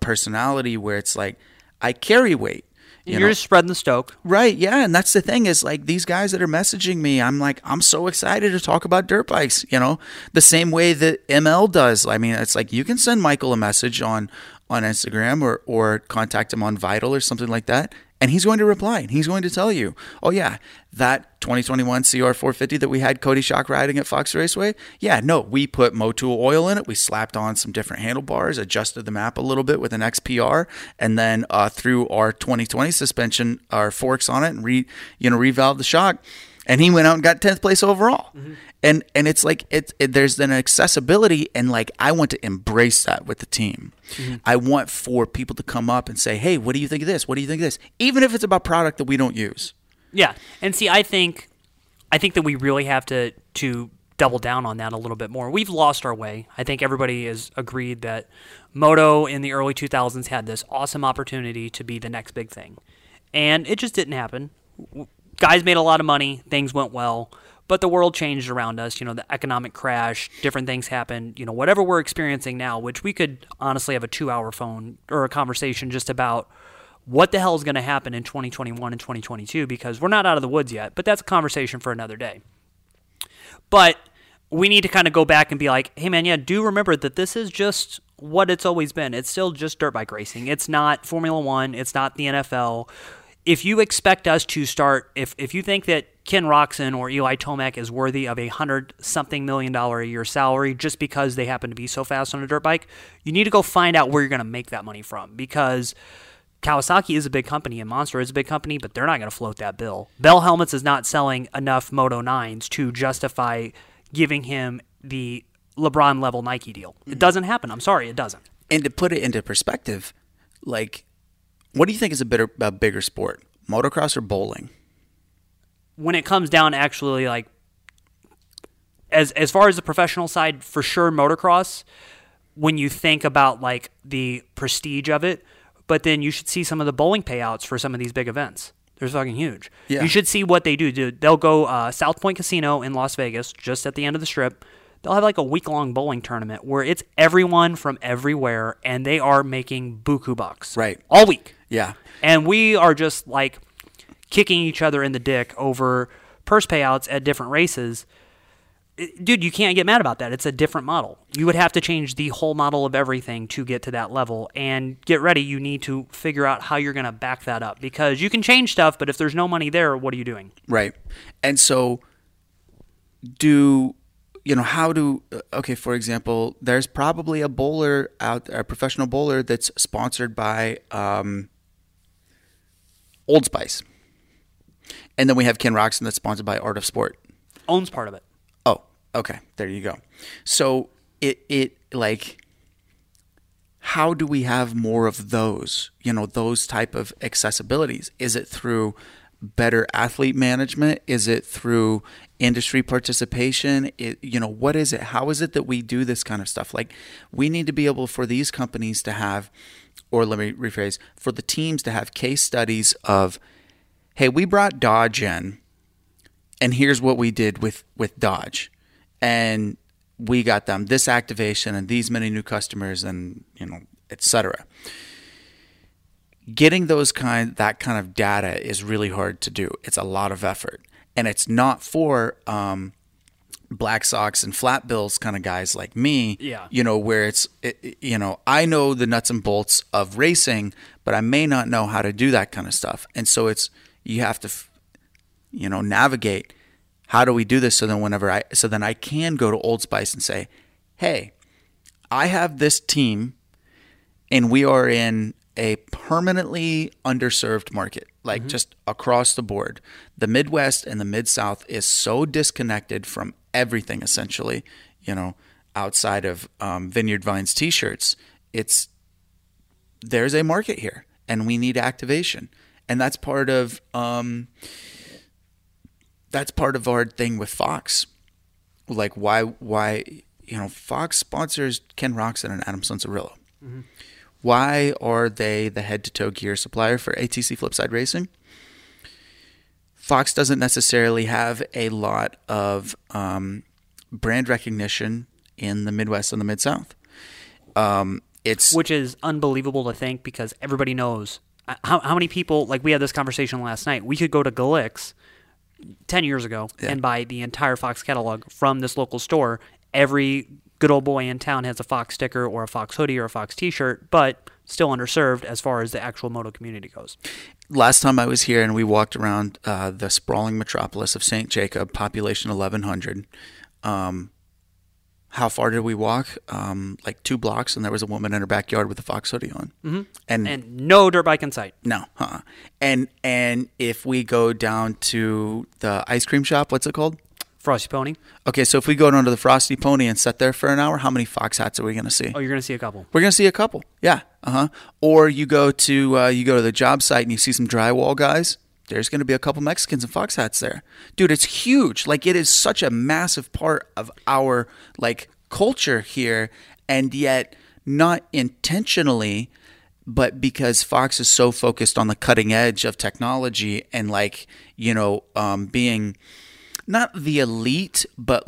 personality where it's like, I carry weight. You're just spreading the stoke. Right, yeah, and that's the thing is like these guys that are messaging me, I'm like, I'm so excited to talk about dirt bikes, the same way that ML does. I mean, it's like you can send Michael a message on Instagram or contact him on Vital or something like that, and he's going to reply, and he's going to tell you, oh yeah, that 2021 CR450 that we had Cody Shock riding at Fox Raceway, yeah, no, we put Motul oil in it, we slapped on some different handlebars, adjusted the map a little bit with an XPR, and then threw our 2020 suspension, our forks on it, and revalved the shock, and he went out and got 10th place overall. Mm-hmm. And it's like, there's an accessibility, and like, I want to embrace that with the team. Mm-hmm. I want for people to come up and say, hey, what do you think of this? What do you think of this? Even if it's about product that we don't use. Yeah. And see, I think that we really have to double down on that a little bit more. We've lost our way. I think everybody has agreed that Moto in the early 2000s had this awesome opportunity to be the next big thing. And it just didn't happen. Guys made a lot of money. Things went well. But the world changed around us. The economic crash, different things happened. Whatever we're experiencing now, which we could honestly have a 2-hour phone or a conversation just about what the hell is going to happen in 2021 and 2022, because we're not out of the woods yet. But that's a conversation for another day. But we need to kind of go back and be like, hey, man, yeah, do remember that this is just what it's always been. It's still just dirt bike racing. It's not Formula One. It's not the NFL. If you expect us to start, if you think that Ken Roxon or Eli Tomac is worthy of $100-something million a year salary just because they happen to be so fast on a dirt bike, you need to go find out where you're going to make that money from, because Kawasaki is a big company and Monster is a big company, but they're not going to float that bill. Bell Helmets is not selling enough Moto 9s to justify giving him the LeBron-level Nike deal. It doesn't happen. I'm sorry, it doesn't. And to put it into perspective, like, what do you think is a bigger sport, motocross or bowling? When it comes down, actually, like as far as the professional side, for sure, motocross. When you think about like the prestige of it, but then you should see some of the bowling payouts for some of these big events. They're fucking huge. Yeah. You should see what they do. Dude, they'll go South Point Casino in Las Vegas, just at the end of the strip. They'll have like a week-long bowling tournament where it's everyone from everywhere, and they are making buku bucks. Right. All week. Yeah. And we are just like kicking each other in the dick over purse payouts at different races. Dude, you can't get mad about that. It's a different model. You would have to change the whole model of everything to get to that level. And get ready, you need to figure out how you're going to back that up, because you can change stuff, but if there's no money there, what are you doing? Right. And so okay, for example, there's probably a bowler out there, a professional bowler that's sponsored by Old Spice. And then we have Ken Roxon that's sponsored by Art of Sport. Owns part of it. Oh, okay. There you go. So it like, how do we have more of those, those type of accessibilities? Is it through better athlete management? Is it through industry participation? What is it? How is it that we do this kind of stuff? Like, we need to be able for these companies to have, or let me rephrase, for the teams to have case studies of, hey, we brought Dodge in, and here's what we did with Dodge, and we got them this activation and these many new customers, and etc. Getting that kind of data is really hard to do. It's a lot of effort, and it's not for black socks and flat bills kind of guys like me. Yeah. Where I know the nuts and bolts of racing, but I may not know how to do that kind of stuff. And so you have to, navigate. How do we do this? So then, so then I can go to Old Spice and say, hey, I have this team, and we are in a permanently underserved market, like mm-hmm. just across the board. The Midwest and the Mid-South is so disconnected from everything, essentially, outside of Vineyard Vines t-shirts. There's a market here, and we need activation. And that's part of our thing with Fox. like why Fox sponsors Ken Roxon and Adam Sonserillo. Mm-hmm. Why are they the head-to-toe gear supplier for ATC Flipside Racing? Fox doesn't necessarily have a lot of brand recognition in the Midwest and the Mid-South. Which is unbelievable to think, because everybody knows. How many people, like we had this conversation last night, we could go to Galix 10 years ago and buy the entire Fox catalog from this local store. Every good old boy in town has a Fox sticker or a Fox hoodie or a Fox t-shirt, but still underserved as far as the actual moto community goes. Last time I was here and we walked around the sprawling metropolis of St. Jacob, population 1,100. How far did we walk? Like 2 blocks, and there was a woman in her backyard with a Fox hoodie on. Mm-hmm. And no dirt bike in sight. No. Huh? And if we go down to the ice cream shop, what's it called? Frosty Pony. Okay, so if we go down to the Frosty Pony and sit there for an hour, how many Fox hats are we going to see? Oh, you're going to see a couple. We're going to see a couple. Yeah. Uh-huh. Or you go to the job site and you see some drywall guys. There's going to be a couple Mexicans in Fox hats there. Dude, it's huge. Like, it is such a massive part of our culture here, and yet not intentionally, but because Fox is so focused on the cutting edge of technology and being not the elite, but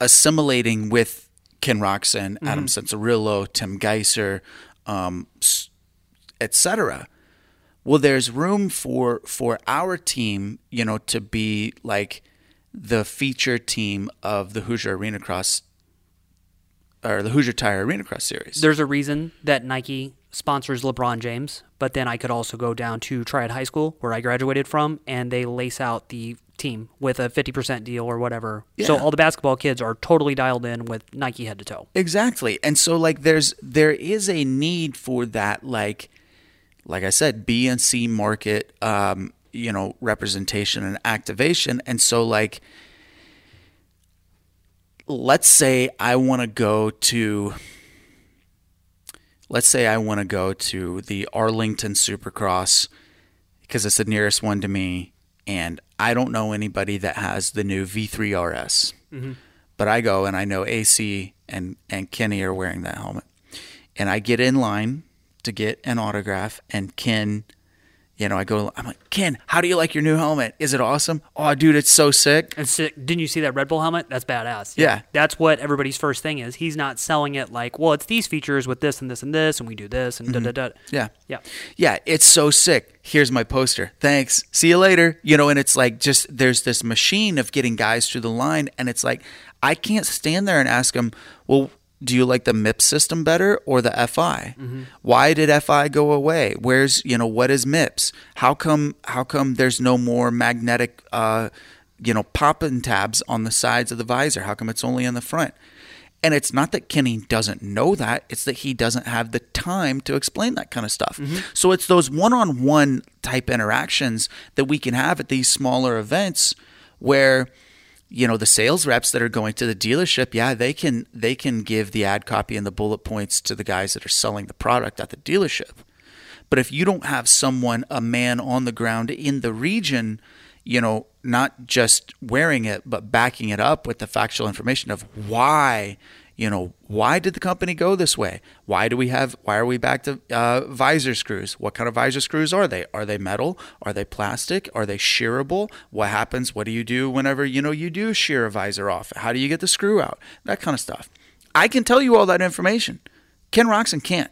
assimilating with Ken Roxon, mm-hmm. Adam Sonserillo, Tim Geiser, etc. Well, there's room for our team, to be the feature team of the Hoosier Arena Cross or the Hoosier Tire Arena Cross series. There's a reason that Nike sponsors LeBron James, but then I could also go down to Triad High School, where I graduated from, and they lace out the team with a 50% deal or whatever. Yeah. So all the basketball kids are totally dialed in with Nike head to toe. Exactly. And so there is a need for that, like I said, B and C market, representation and activation. And so let's say I want to go to the Arlington Supercross because it's the nearest one to me, and I don't know anybody that has the new V3 RS. Mm-hmm. But I go and I know AC and Kenny are wearing that helmet. And I get in line to get an autograph, and Ken, I'm like, Ken, how do you like your new helmet? Is it awesome? Oh, dude, it's so sick. It's sick. Didn't you see that Red Bull helmet? That's badass. Yeah. That's what everybody's first thing is. He's not selling it it's these features with this and this and this, and we do this and mm-hmm. da da da. Yeah. Yeah. Yeah. It's so sick. Here's my poster. Thanks. See you later. And it's there's this machine of getting guys through the line, and it's I can't stand there and ask them, well, do you like the MIPS system better or the FI? Mm-hmm. Why did FI go away? Where's what is MIPS? How come there's no more magnetic pop-in tabs on the sides of the visor? How come it's only in the front? And it's not that Kenny doesn't know that, it's that he doesn't have the time to explain that kind of stuff. Mm-hmm. So it's those one-on-one type interactions that we can have at these smaller events where the sales reps that are going to the dealership, yeah, they can give the ad copy and the bullet points to the guys that are selling the product at the dealership. But if you don't have a man on the ground in the region, not just wearing it, but backing it up with the factual information of why, why did the company go this way? Why are we back to visor screws? What kind of visor screws are they? Are they metal? Are they plastic? Are they shearable? What happens? What do you do whenever, you do shear a visor off? How do you get the screw out? That kind of stuff. I can tell you all that information. Ken Roxon can't.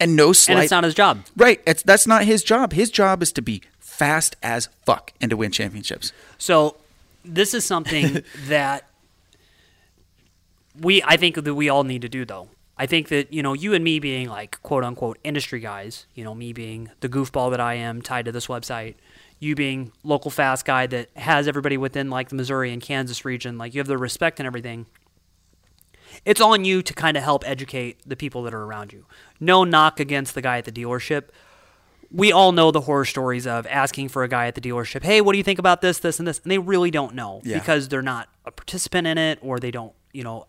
And no slight. And it's not his job. Right. That's not his job. His job is to be fast as fuck and to win championships. So this is something that... I think that we all need to do, though. I think that, you and me being quote unquote industry guys, me being the goofball that I am tied to this website, you being local fast guy that has everybody within the Missouri and Kansas region, you have the respect and everything. It's on you to kind of help educate the people that are around you. No knock against the guy at the dealership. We all know the horror stories of asking for a guy at the dealership, hey, what do you think about this, this, and this? And they really don't know because they're not a participant in it, or they don't.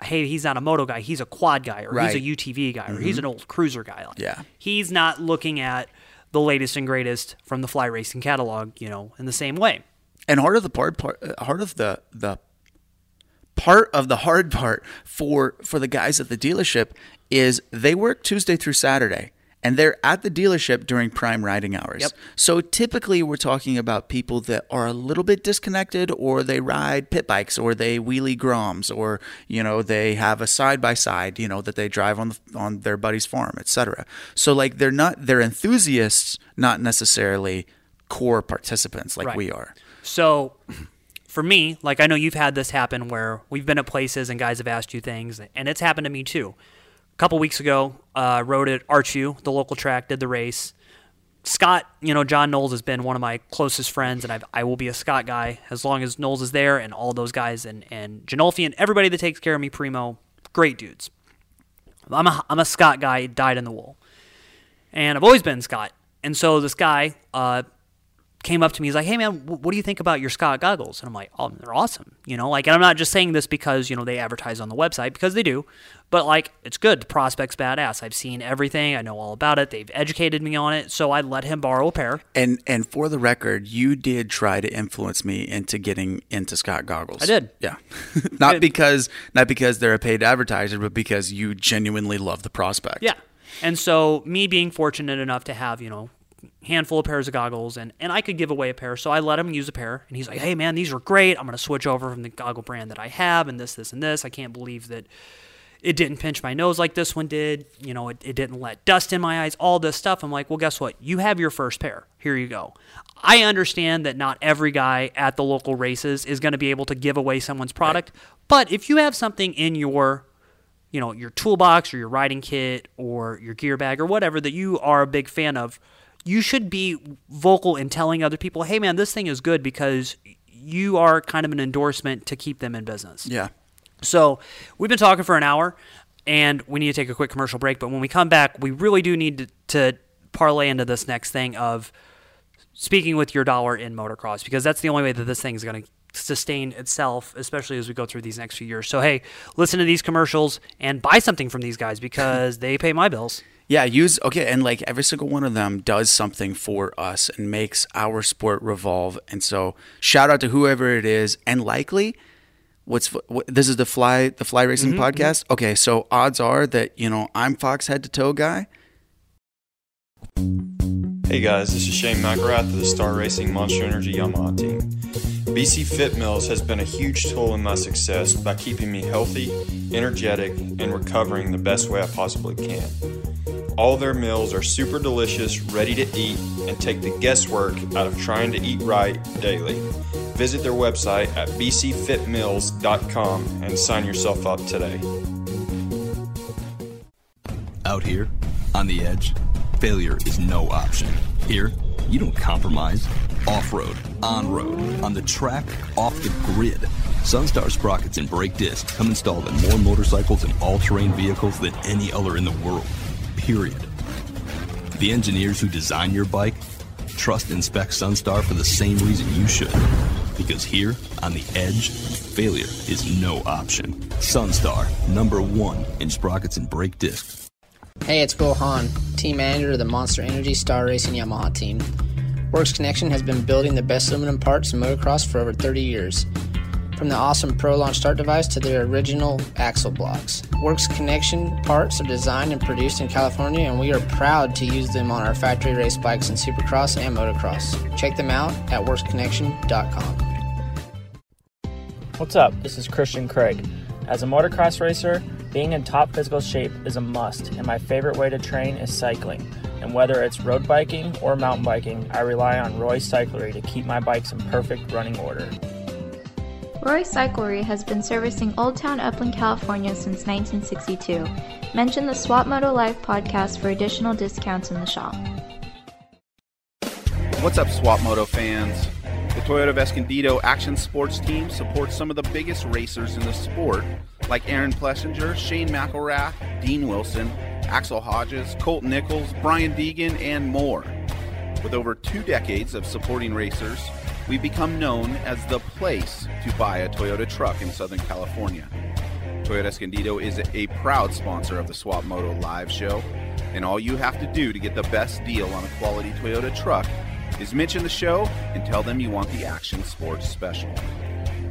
Hey, he's not a moto guy, he's a quad guy, or he's a UTV guy, or mm-hmm. he's an old cruiser guy. He's not looking at the latest and greatest from the Fly Racing catalog, in the same way. And part of the part of the hard part for the guys at the dealership is they work Tuesday through Saturday, and they're at the dealership during prime riding hours. Yep. So typically we're talking about people that are a little bit disconnected, or they ride pit bikes, or they wheelie groms, or, you know, they have a side-by-side, you know, that they drive on their buddy's farm, etc. So like they're enthusiasts, not necessarily core participants like we are. So for me, like I know you've had this happen where we've been at places and guys have asked you things, and it's happened to me too. A couple weeks ago, rode at Archu, the local track, did the race. Scott, you know, John Knowles has been one of my closest friends, and I will be a Scott guy as long as Knowles is there, and all those guys, and Genolfi and everybody that takes care of me, Primo, great dudes. I'm a Scott guy, dyed in the wool. And I've always been Scott. And so this guy came up to me, he's like, hey man, what do you think about your Scott goggles? And I'm like, oh, they're awesome. You know, like, and I'm not just saying this because, you know, they advertise on the website, because they do, but like, it's good. The prospect's badass. I've seen everything. I know all about it. They've educated me on it. So I let him borrow a pair. And for the record, you did try to influence me into getting into Scott goggles. I did. Yeah. not because they're a paid advertiser, but because you genuinely love the prospect. Yeah. And so me being fortunate enough to have, you know, handful of pairs of goggles, and I could give away a pair, so I let him use a pair, and he's like, hey man, these are great, I'm going to switch over from the goggle brand that I have, and this, I can't believe that it didn't pinch my nose like this one did, you know, it didn't let dust in my eyes, all this stuff. I'm like, well, guess what, you have your first pair, here you go. I understand that not every guy at the local races is going to be able to give away someone's product, right, but if you have something in your, you know, your toolbox or your riding kit or your gear bag or whatever that you are a big fan of, you should be vocal in telling other people, hey man, this thing is good, because you are kind of an endorsement to keep them in business. Yeah. So we've been talking for an hour, and we need to take a quick commercial break. But when we come back, we really do need to parlay into this next thing of speaking with your dollar in motocross, because that's the only way that this thing is going to sustain itself, especially as we go through these next few years. So hey, listen to these commercials and buy something from these guys, because they pay my bills. Yeah, and like every single one of them does something for us and makes our sport revolve. And so shout out to whoever it is. And likely, this is the Fly Racing podcast. Okay, so odds are that, you know, I'm Fox Head to Toe guy. Hey guys, this is Shane McGrath of the Star Racing Monster Energy Yamaha team. BC Fit Mills has been a huge tool in my success by keeping me healthy, energetic, and recovering the best way I possibly can. All their meals are super delicious, ready to eat, and take the guesswork out of trying to eat right daily. Visit their website at bcfitmeals.com and sign yourself up today. Out here, on the edge, failure is no option. Here, you don't compromise. Off-road, on-road, on the track, off the grid. Sunstar sprockets and brake discs come installed in more motorcycles and all-terrain vehicles than any other in the world. Period. The engineers who design your bike trust and spec Sunstar for the same reason you should. Because here, on the edge, failure is no option. Sunstar, #1 in sprockets and brake discs. Hey, it's Gohan, team manager of the Monster Energy Star Racing Yamaha team. Works Connection has been building the best aluminum parts in motocross for over 30 years. From the awesome Pro Launch start device to their original axle blocks. Works Connection parts are designed and produced in California, and we are proud to use them on our factory race bikes in Supercross and Motocross. Check them out at WorksConnection.com. What's up? This is Christian Craig. As a motocross racer, being in top physical shape is a must, and my favorite way to train is cycling. And whether it's road biking or mountain biking, I rely on Roy Cyclery to keep my bikes in perfect running order. Roy Cyclery has been servicing Old Town Upland, California since 1962. Mention the Swap Moto Live podcast for additional discounts in the shop. What's up, Swap Moto fans? The Toyota of Escondido Action Sports team supports some of the biggest racers in the sport, like Aaron Plessinger, Shane McElrath, Dean Wilson, Axel Hodges, Colt Nichols, Brian Deegan, and more. With over 2 decades of supporting racers, we've become known as the place to buy a Toyota truck in Southern California. Toyota Escondido is a proud sponsor of the Swap Moto Live show, and all you have to do to get the best deal on a quality Toyota truck is mention the show and tell them you want the Action Sports Special.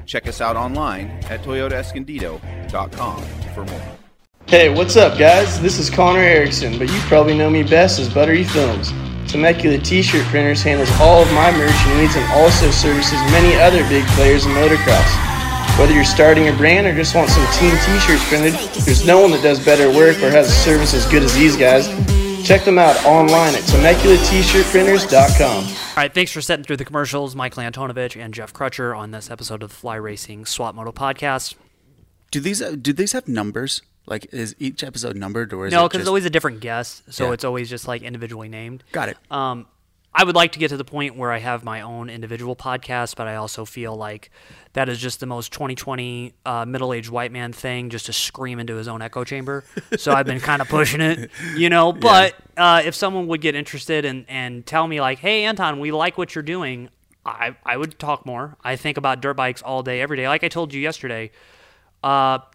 Check us out online at ToyotaEscondido.com for more. Hey, what's up, guys? This is Connor Erickson, but you probably know me best as Buttery Films. Temecula T-shirt printers handles all of my merch needs and also services many other big players in motocross. Whether you're starting a brand or just want some team T-shirts printed, there's no one that does better work or has a service as good as these guys. Check them out online at TemeculaT-shirtprinters.com. All right, thanks for sitting through the commercials, Michael Antonovich and Jeff Crutcher on this episode of the Fly Racing SWAT Moto Podcast. Do these have numbers? Like, is each episode numbered, or is no? Because it's always a different guest, so it's always just like individually named. Got it. I would like to get to the point where I have my own individual podcast, but I also feel like that is just the most 2020 middle-aged white man thing, just to scream into his own echo chamber. So I've been kind of pushing it, you know. But if someone would get interested and tell me like, hey, Anton, we like what you're doing, I would talk more. I think about dirt bikes all day, every day. Like I told you yesterday.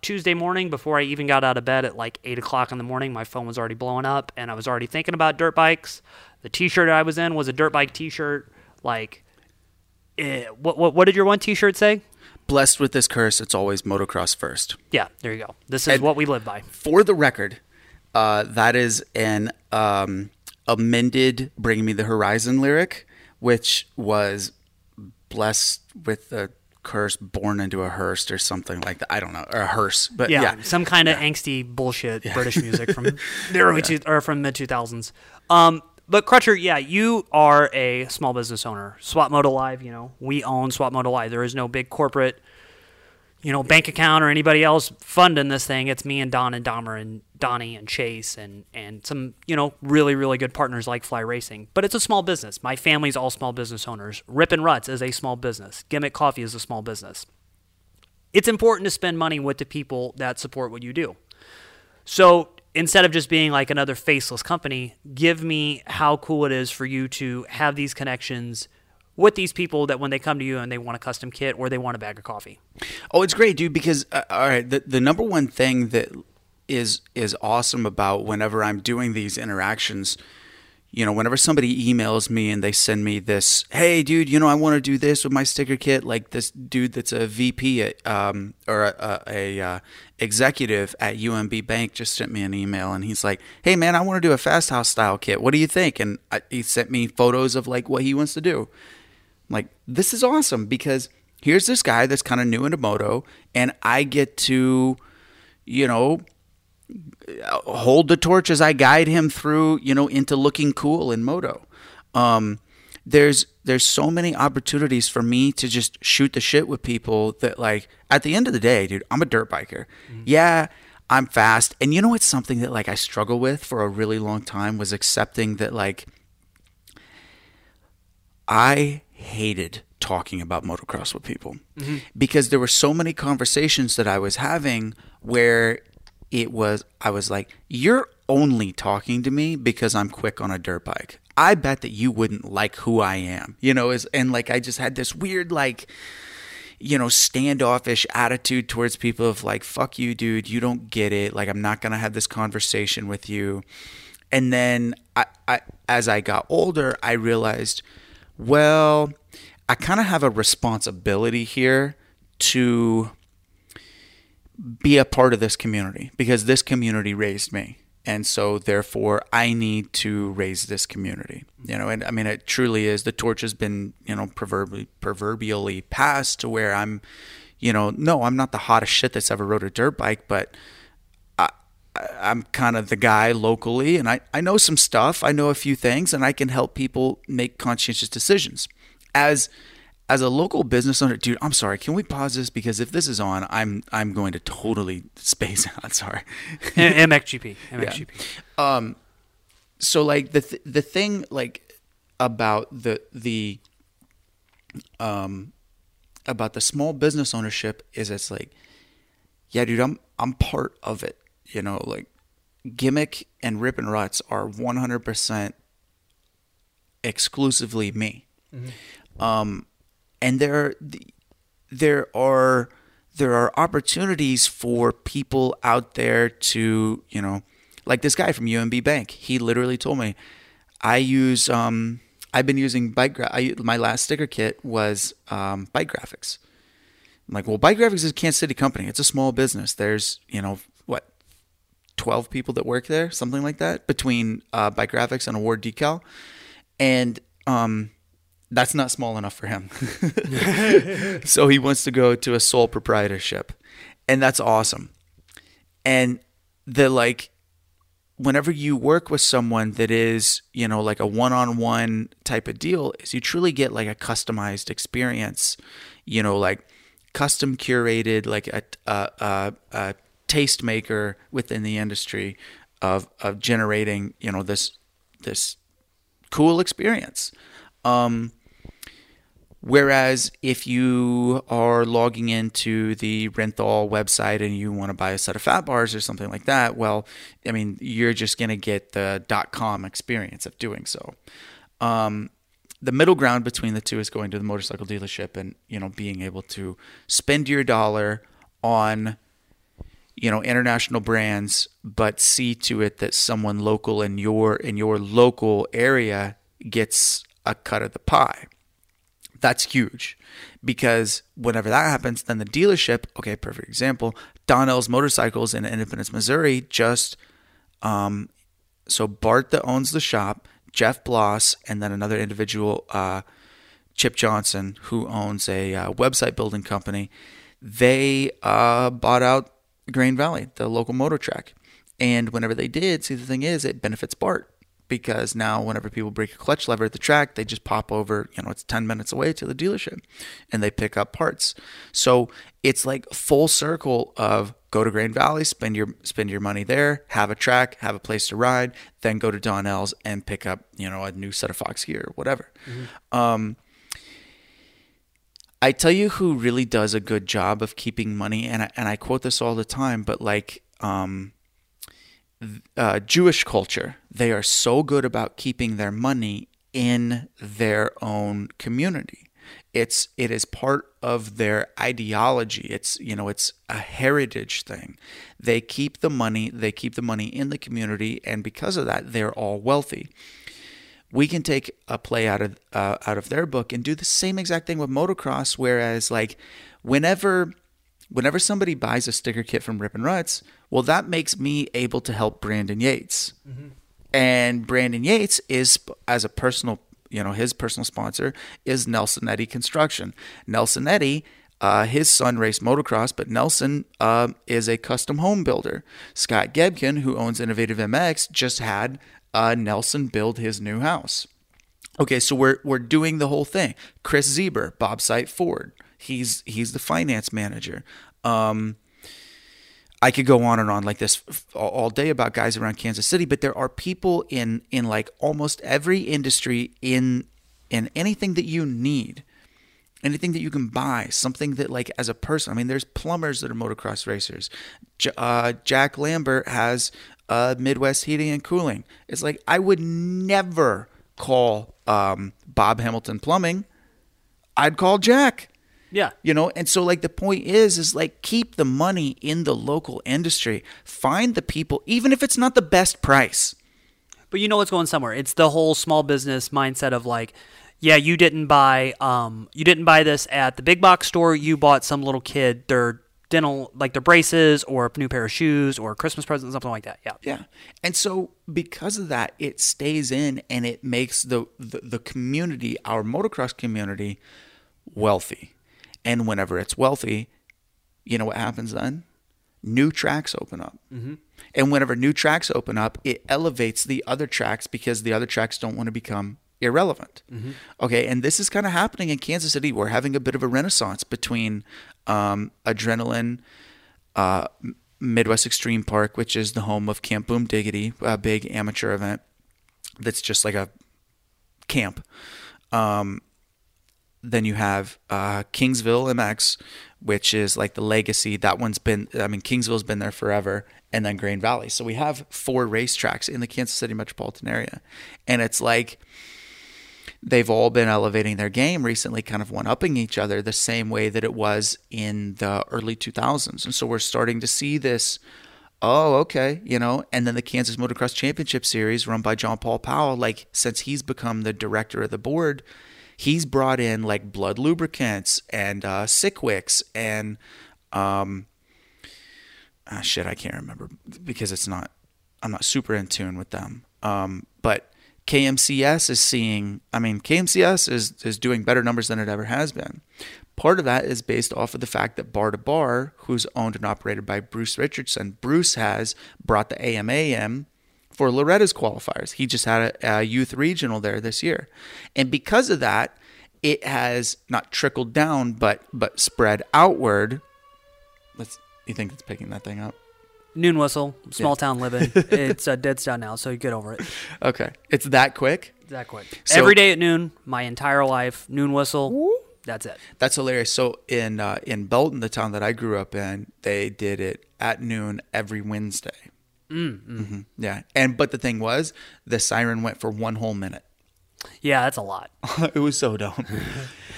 Tuesday morning, before I even got out of bed at like 8 o'clock in the morning, my phone was already blowing up, and I was already thinking about dirt bikes. The T-shirt I was in was a dirt bike T-shirt. Like, what did your one T-shirt say? Blessed with this curse, it's always motocross first. Yeah, there you go. This is what we live by. For the record, that is an amended Bring Me the Horizon lyric, which was blessed with the curse, born into a hearse or something like that. I don't know, or a hearse, but some kind of angsty bullshit British music from the early or from mid 2000s. But Crutcher, you are a small business owner. SWAT Moto Live, you know, we own SWAT Moto Live. There is no big corporate, you know, bank account or anybody else funding this thing. It's me and Don and Dahmer and Donnie and Chase and some, you know, really, really good partners like Fly Racing. But it's a small business. My family's all small business owners. Rip and Ruts is a small business. Gimmick Coffee is a small business. It's important to spend money with the people that support what you do. So instead of just being like another faceless company, give me how cool it is for you to have these connections with these people that when they come to you and they want a custom kit or they want a bag of coffee. Oh, it's great, dude, because all right, the number one thing that is awesome about whenever I'm doing these interactions, you know, whenever somebody emails me and they send me this, hey, dude, you know, I want to do this with my sticker kit, like this dude that's a VP at, or a executive at UMB Bank just sent me an email, and he's like, hey, man, I want to do a Fast House style kit. What do you think? And he sent me photos of like what he wants to do. Like, this is awesome because here's this guy that's kind of new into moto, and I get to, you know, hold the torch as I guide him through, you know, into looking cool in moto. There's so many opportunities for me to just shoot the shit with people that, like, at the end of the day, dude, I'm a dirt biker. Mm-hmm. Yeah, I'm fast. And you know what's something that, like, I struggle with for a really long time was accepting that, like, I hated talking about motocross with people because there were so many conversations that I was having where I was like, you're only talking to me because I'm quick on a dirt bike. I bet that you wouldn't like who I am, you know, and like, I just had this weird, like, you know, standoffish attitude towards people of like, fuck you, dude, you don't get it. Like, I'm not going to have this conversation with you. And then I as I got older, I realized, well, I kind of have a responsibility here to be a part of this community because this community raised me. And so therefore I need to raise this community, you know, and I mean, it truly is, the torch has been, you know, proverbially passed to where I'm, you know, no, I'm not the hottest shit that's ever rode a dirt bike, but I'm kind of the guy locally, and I know some stuff. I know a few things, and I can help people make conscientious decisions. As a local business owner, dude, I'm sorry, can we pause this? Because if this is on, I'm going to totally space out. Sorry. MXGP. Yeah. So like the thing like about about the small business ownership is it's like, yeah, dude, I'm part of it. You know, like Gimmick and Rip and Ruts are 100% exclusively me. Mm-hmm. And there are opportunities for people out there to, you know, like this guy from UMB Bank. He literally told me, I've been using my last sticker kit was bike graphics. I'm like, well, Bike Graphics is a Kansas City company. It's a small business. There's, you know, what, 12 people that work there, something like that, between Bike Graphics and Award Decal. And that's not small enough for him. So he wants to go to a sole proprietorship. And that's awesome. And the, like, whenever you work with someone that is, you know, like a one-on-one type of deal, is you truly get like a customized experience, you know, like custom curated, like a tastemaker within the industry of generating, you know, this cool experience. Whereas if you are logging into the Renthal website and you want to buy a set of fat bars or something like that, well, I mean, you're just going to get the .com experience of doing so. The middle ground between the two is going to the motorcycle dealership and, you know, being able to spend your dollar on, you know, international brands, but see to it that someone local in your local area gets a cut of the pie. That's huge, because whenever that happens, then the dealership, okay, perfect example, Donnell's Motorcycles in Independence, Missouri, just, so Bart that owns the shop, Jeff Bloss, and then another individual, Chip Johnson, who owns a website building company, they bought out Grain Valley, the local motor track. And whenever they did, see, the thing is, it benefits Bart. Because now whenever people break a clutch lever at the track, they just pop over, you know, it's 10 minutes away to the dealership and they pick up parts. So it's like full circle of go to Grain Valley, spend your money there, have a track, have a place to ride, then go to Donnell's and pick up, you know, a new set of Fox gear or whatever. Mm-hmm. I tell you who really does a good job of keeping money, and I quote this all the time, but like, Jewish culture, they are so good about keeping their money in their own community. It is part of their ideology. It's, you know, it's a heritage thing. They keep the money in the community, and because of that, they're all wealthy. We can take a play out of their book and do the same exact thing with motocross. Whereas, like, whenever somebody buys a sticker kit from Rip and Ruts, well, that makes me able to help Brandon Yates. Mm-hmm. And Brandon Yates is, as a personal, you know, his personal sponsor is Nelson Eddy Construction. Nelson Eddy, his son raced motocross, but Nelson is a custom home builder. Scott Gebkin, who owns Innovative MX, just had Nelson build his new house. Okay, so we're doing the whole thing. Chris Zeber, Bob Sight Ford. He's the finance manager. I could go on and on like this all day about guys around Kansas City, but there are people in like almost every industry in anything that you need, anything that you can buy, something that like as a person, I mean, there's plumbers that are motocross racers. Jack Lambert has Midwest Heating and Cooling. It's like, I would never call Bob Hamilton Plumbing. I'd call Jack. Yeah. You know, and so like the point is like keep the money in the local industry. Find the people, even if it's not the best price. But you know it's going somewhere. It's the whole small business mindset of like, yeah, you didn't buy this at the big box store, you bought some little kid their dental, like their braces or a new pair of shoes or a Christmas present, something like that. Yeah. Yeah. And so because of that, it stays in and it makes the community, our motocross community, wealthy. And whenever it's wealthy, you know what happens then? New tracks open up. Mm-hmm. And whenever new tracks open up, it elevates the other tracks because the other tracks don't want to become irrelevant. Mm-hmm. Okay, and this is kind of happening in Kansas City. We're having a bit of a renaissance between Adrenaline, Midwest Extreme Park, which is the home of Camp Boom Diggity, a big amateur event that's just like a camp. Then you have Kingsville MX, which is like the legacy. That one's been, I mean, Kingsville's been there forever. And then Grain Valley. So we have 4 racetracks in the Kansas City metropolitan area. And it's like they've all been elevating their game recently, kind of one-upping each other the same way that it was in the early 2000s. And so we're starting to see this, oh, okay, you know. And then the Kansas Motocross Championship Series run by John Paul Powell, like since he's become the director of the board, he's brought in like blood lubricants and sick wicks and shit, I can't remember because it's not, I'm not super in tune with them. But KMCS is seeing, I mean, KMCS is doing better numbers than it ever has been. Part of that is based off of the fact that Bar to Bar, who's owned and operated by Bruce Richardson, Bruce has brought the AMA in for Loretta's qualifiers. He just had a youth regional there this year. And because of that, it has not trickled down, but spread outward. You think it's picking that thing up? Noon whistle, small town living. It's dead's done now, so you get over it. Okay. It's that quick? That quick. So, every day at noon, my entire life, noon whistle. Whoop. That's it. That's hilarious. So in Belton, the town that I grew up in, they did it at noon every Wednesday. Mm-hmm. Yeah. But the thing was, the siren went for one whole minute. Yeah, that's a lot. It was so dumb.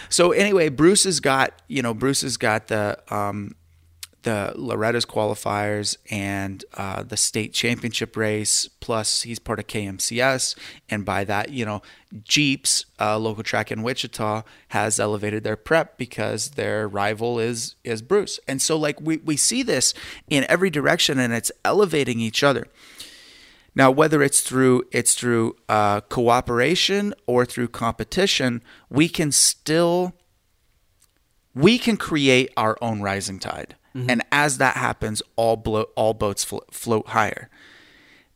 So anyway, Bruce has got the Loretta's qualifiers and the state championship race, plus he's part of KMCS. And by that, Jeeps, local track in Wichita, has elevated their prep because their rival is Bruce. And so like we see this in every direction and it's elevating each other. Now, whether it's through cooperation or through competition, we can create our own rising tide. Mm-hmm. And as that happens, all boats float higher.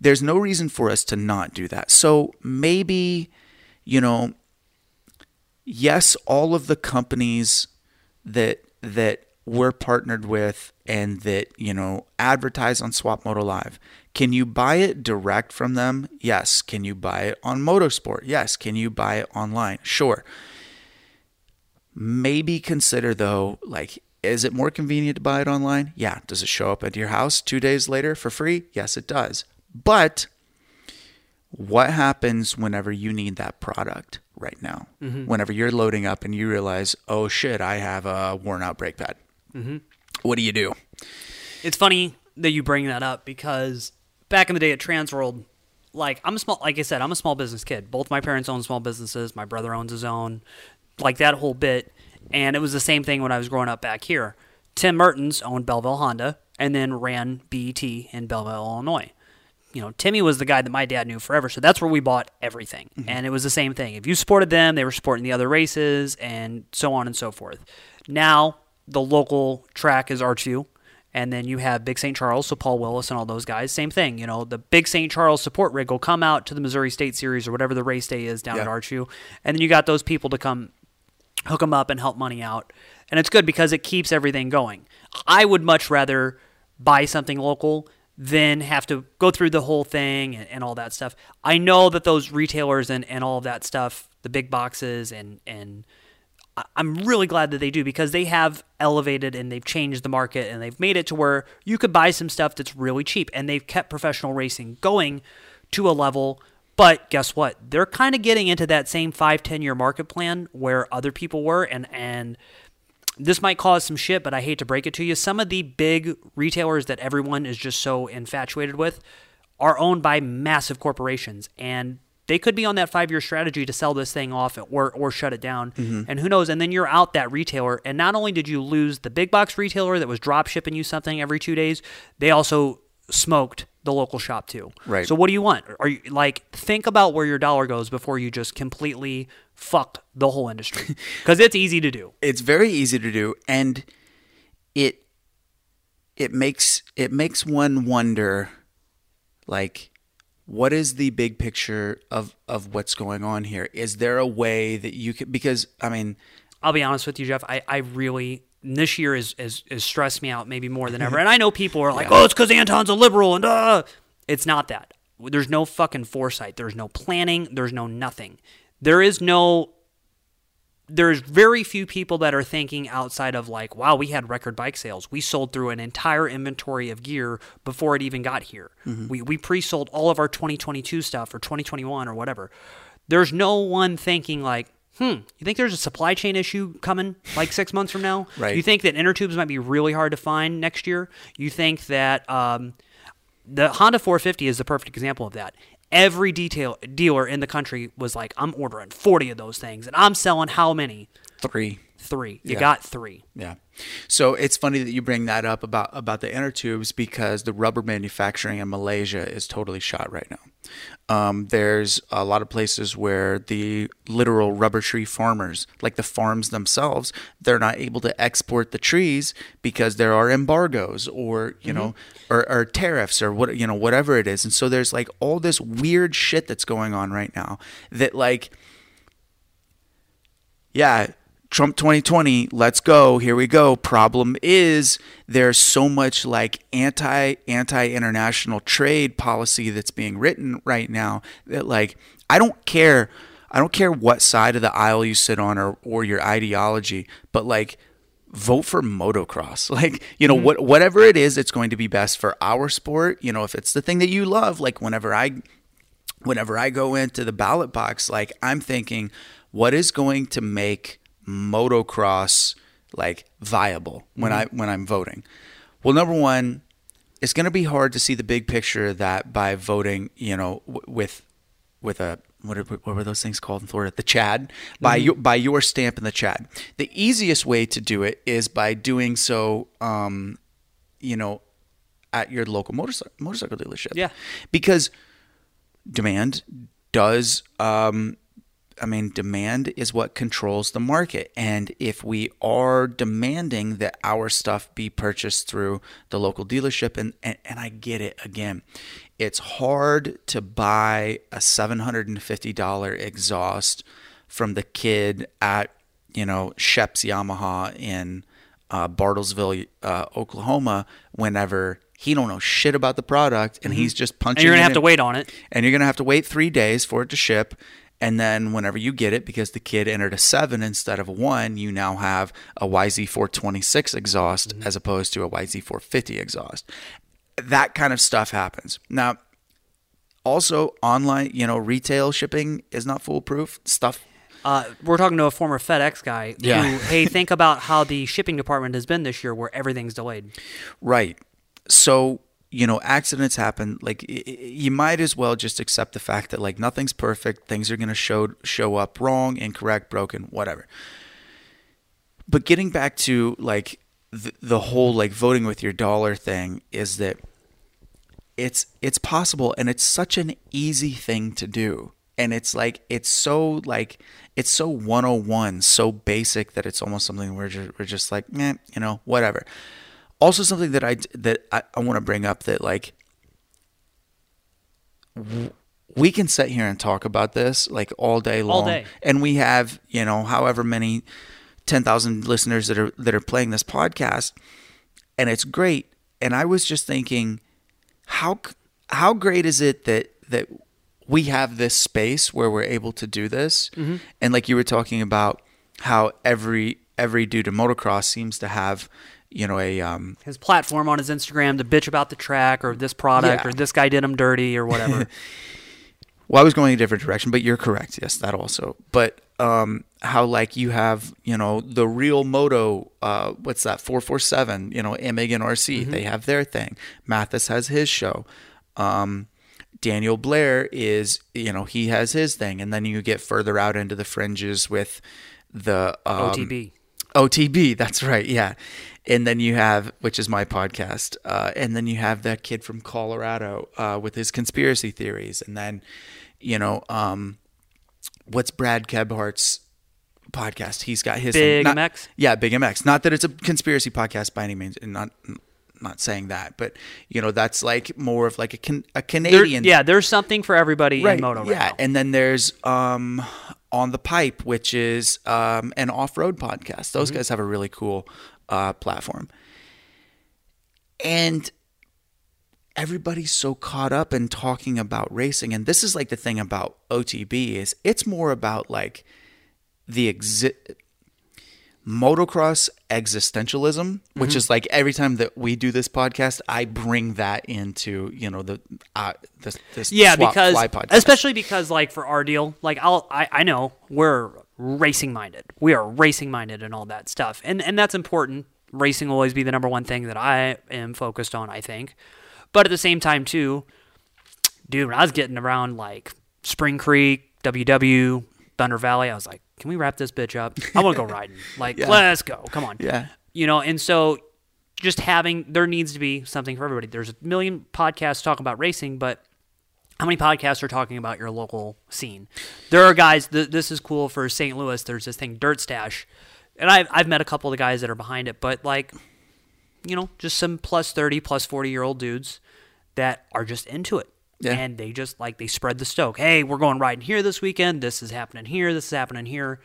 There's no reason for us to not do that. So maybe, yes, all of the companies that we're partnered with and that, advertise on SwapMoto Live, can you buy it direct from them? Yes. Can you buy it on Motorsport? Yes. Can you buy it online? Sure. Maybe consider though, is it more convenient to buy it online? Yeah. Does it show up at your house 2 days later for free? Yes, it does. But what happens whenever you need that product right now? Mm-hmm. Whenever you're loading up and you realize, oh shit, I have a worn out brake pad. Mm-hmm. What do you do? It's funny that you bring that up because back in the day at Transworld, I'm a small business kid. Both my parents own small businesses. My brother owns his own, that whole bit. And it was the same thing when I was growing up back here. Tim Mertens owned Belleville Honda and then ran BET in Belleville, Illinois. Timmy was the guy that my dad knew forever, so that's where we bought everything. Mm-hmm. And it was the same thing. If you supported them, they were supporting the other races and so on and so forth. Now, the local track is R2, and then you have Big St. Charles, so Paul Willis and all those guys, same thing. The Big St. Charles support rig will come out to the Missouri State Series or whatever the race day is down at R2, and then you got those people to come hook them up and help money out. And it's good because it keeps everything going. I would much rather buy something local than have to go through the whole thing and all that stuff. I know that those retailers and all of that stuff, the big boxes, and I'm really glad that they do because they have elevated and they've changed the market and they've made it to where you could buy some stuff that's really cheap. And they've kept professional racing going to a level. But guess what? They're kind of getting into that same 5-10 year market plan where other people were. And this might cause some shit, but I hate to break it to you. Some of the big retailers that everyone is just so infatuated with are owned by massive corporations. And they could be on that 5-year strategy to sell this thing off or shut it down. Mm-hmm. And who knows? And then you're out that retailer. And not only did you lose the big box retailer that was drop shipping you something every 2 days, they also smoked the local shop too. Right. So what do you want? Are you think about where your dollar goes before you just completely fuck the whole industry? Because it's easy to do. It's very easy to do, and it makes one wonder, what is the big picture of what's going on here? Is there a way that you could? Because I'll be honest with you, Jeff. I really. This year has stressed me out maybe more than ever. And I know people are like, oh, it's because Anton's a liberal. And it's not that. There's no fucking foresight. There's no planning. There's no nothing. There's very few people that are thinking outside of wow, we had record bike sales. We sold through an entire inventory of gear before it even got here. Mm-hmm. We pre-sold all of our 2022 stuff or 2021 or whatever. There's no one thinking you think there's a supply chain issue coming 6 months from now? Right. You think that inner tubes might be really hard to find next year? You think that the Honda 450 is the perfect example of that. Every dealer in the country was like, I'm ordering 40 of those things, and I'm selling how many? Three. You got three. Yeah. So it's funny that you bring that up about the inner tubes, because the rubber manufacturing in Malaysia is totally shot right now. There's a lot of places where the literal rubber tree farmers, like the farms themselves, they're not able to export the trees because there are embargoes or, you know, or tariffs or what, you know, whatever it is. And so there's like all this weird shit that's going on right now that like, yeah, Trump 2020, let's go, here we go. Problem is there's so much like anti-international trade policy that's being written right now that like, I don't care what side of the aisle you sit on or your ideology, but like vote for motocross. Like, you know, whatever it is, it's going to be best for our sport. You know, if it's the thing that you love, like whenever I go into the ballot box, like I'm thinking, what is going to make motocross like viable when I'm voting? Well, number one, it's going to be hard to see the big picture of that by voting, you know, with a what were those things called in Florida? The Chad, by your stamp in the Chad. The easiest way to do it is by doing so, you know, at your local motorcycle dealership. Yeah, because demand does. I mean, demand is what controls the market. And if we are demanding that our stuff be purchased through the local dealership, and I get it again, it's hard to buy a $750 exhaust from the kid at, you know, Shep's Yamaha in Bartlesville, Oklahoma, whenever he don't know shit about the product and he's just punching it. And you're going to have to wait on it. And you're going to have to wait 3 days for it to ship. And then whenever you get it, because the kid entered a 7 instead of a 1, you now have a YZ426 exhaust as opposed to a YZ450 exhaust. That kind of stuff happens. Now, also online, you know, retail shipping is not foolproof stuff. We're talking to a former FedEx guy who, hey, think about how the shipping department has been this year where everything's delayed. Right. So, you know, accidents happen. Like, you might as well just accept the fact that like nothing's perfect. Things are going to show up wrong, incorrect, broken, whatever. But getting back to like the whole like voting with your dollar thing is that it's possible, and it's such an easy thing to do. And it's like it's so 101, so basic that it's almost something we're just like, meh, you know, whatever. Also, something that I want to bring up that like we can sit here and talk about this like all day long, and we have, you know, however many 10,000 listeners that are playing this podcast, and it's great. And I was just thinking, how great is it that we have this space where we're able to do this, and like you were talking about how every dude in motocross seems to have, you know, his platform on his Instagram to bitch about the track or this product or this guy did him dirty or whatever. Well, I was going a different direction, but you're correct. Yes, that also. But how like you have, you know, the Real Moto, 447, you know, Emig and RC, they have their thing. Mathis has his show. Daniel Blair is, you know, he has his thing. And then you get further out into the fringes with the OTB, that's right, yeah. And then you have, which is my podcast, and then you have that kid from Colorado with his conspiracy theories. And then, you know, what's Brad Gebhardt's podcast? He's got his Big MX. Yeah, Big MX. Not that it's a conspiracy podcast by any means, and not saying that, but you know, that's like more of like a Canadian. There's something for everybody in moto right now. And then there's On the Pipe, which is an off-road podcast. Those guys have a really cool platform. And everybody's so caught up in talking about racing. And this is like the thing about OTB is it's more about like the motocross existentialism, which is like every time that we do this podcast, I bring that into, you know, the this because fly podcast. Especially because like for our deal, like I know we're racing minded. We are racing minded and all that stuff, and that's important. Racing will always be the number one thing that I am focused on, I think. But at the same time, too, dude, when I was getting around like Spring Creek, WW, Thunder Valley, I was like, can we wrap this bitch up? I want to go riding. Like, yeah. Let's go. Come on. Yeah. You know, and so just having, there needs to be something for everybody. There's a million podcasts talking about racing, but how many podcasts are talking about your local scene? There are guys, this is cool for St. Louis. There's this thing, Dirt Stash. And I've met a couple of the guys that are behind it, but like, you know, just some plus 30, plus 40-year-old dudes that are just into it. Yeah. And they just, like, they spread the stoke. Hey, we're going riding here this weekend. This is happening here. This is happening here.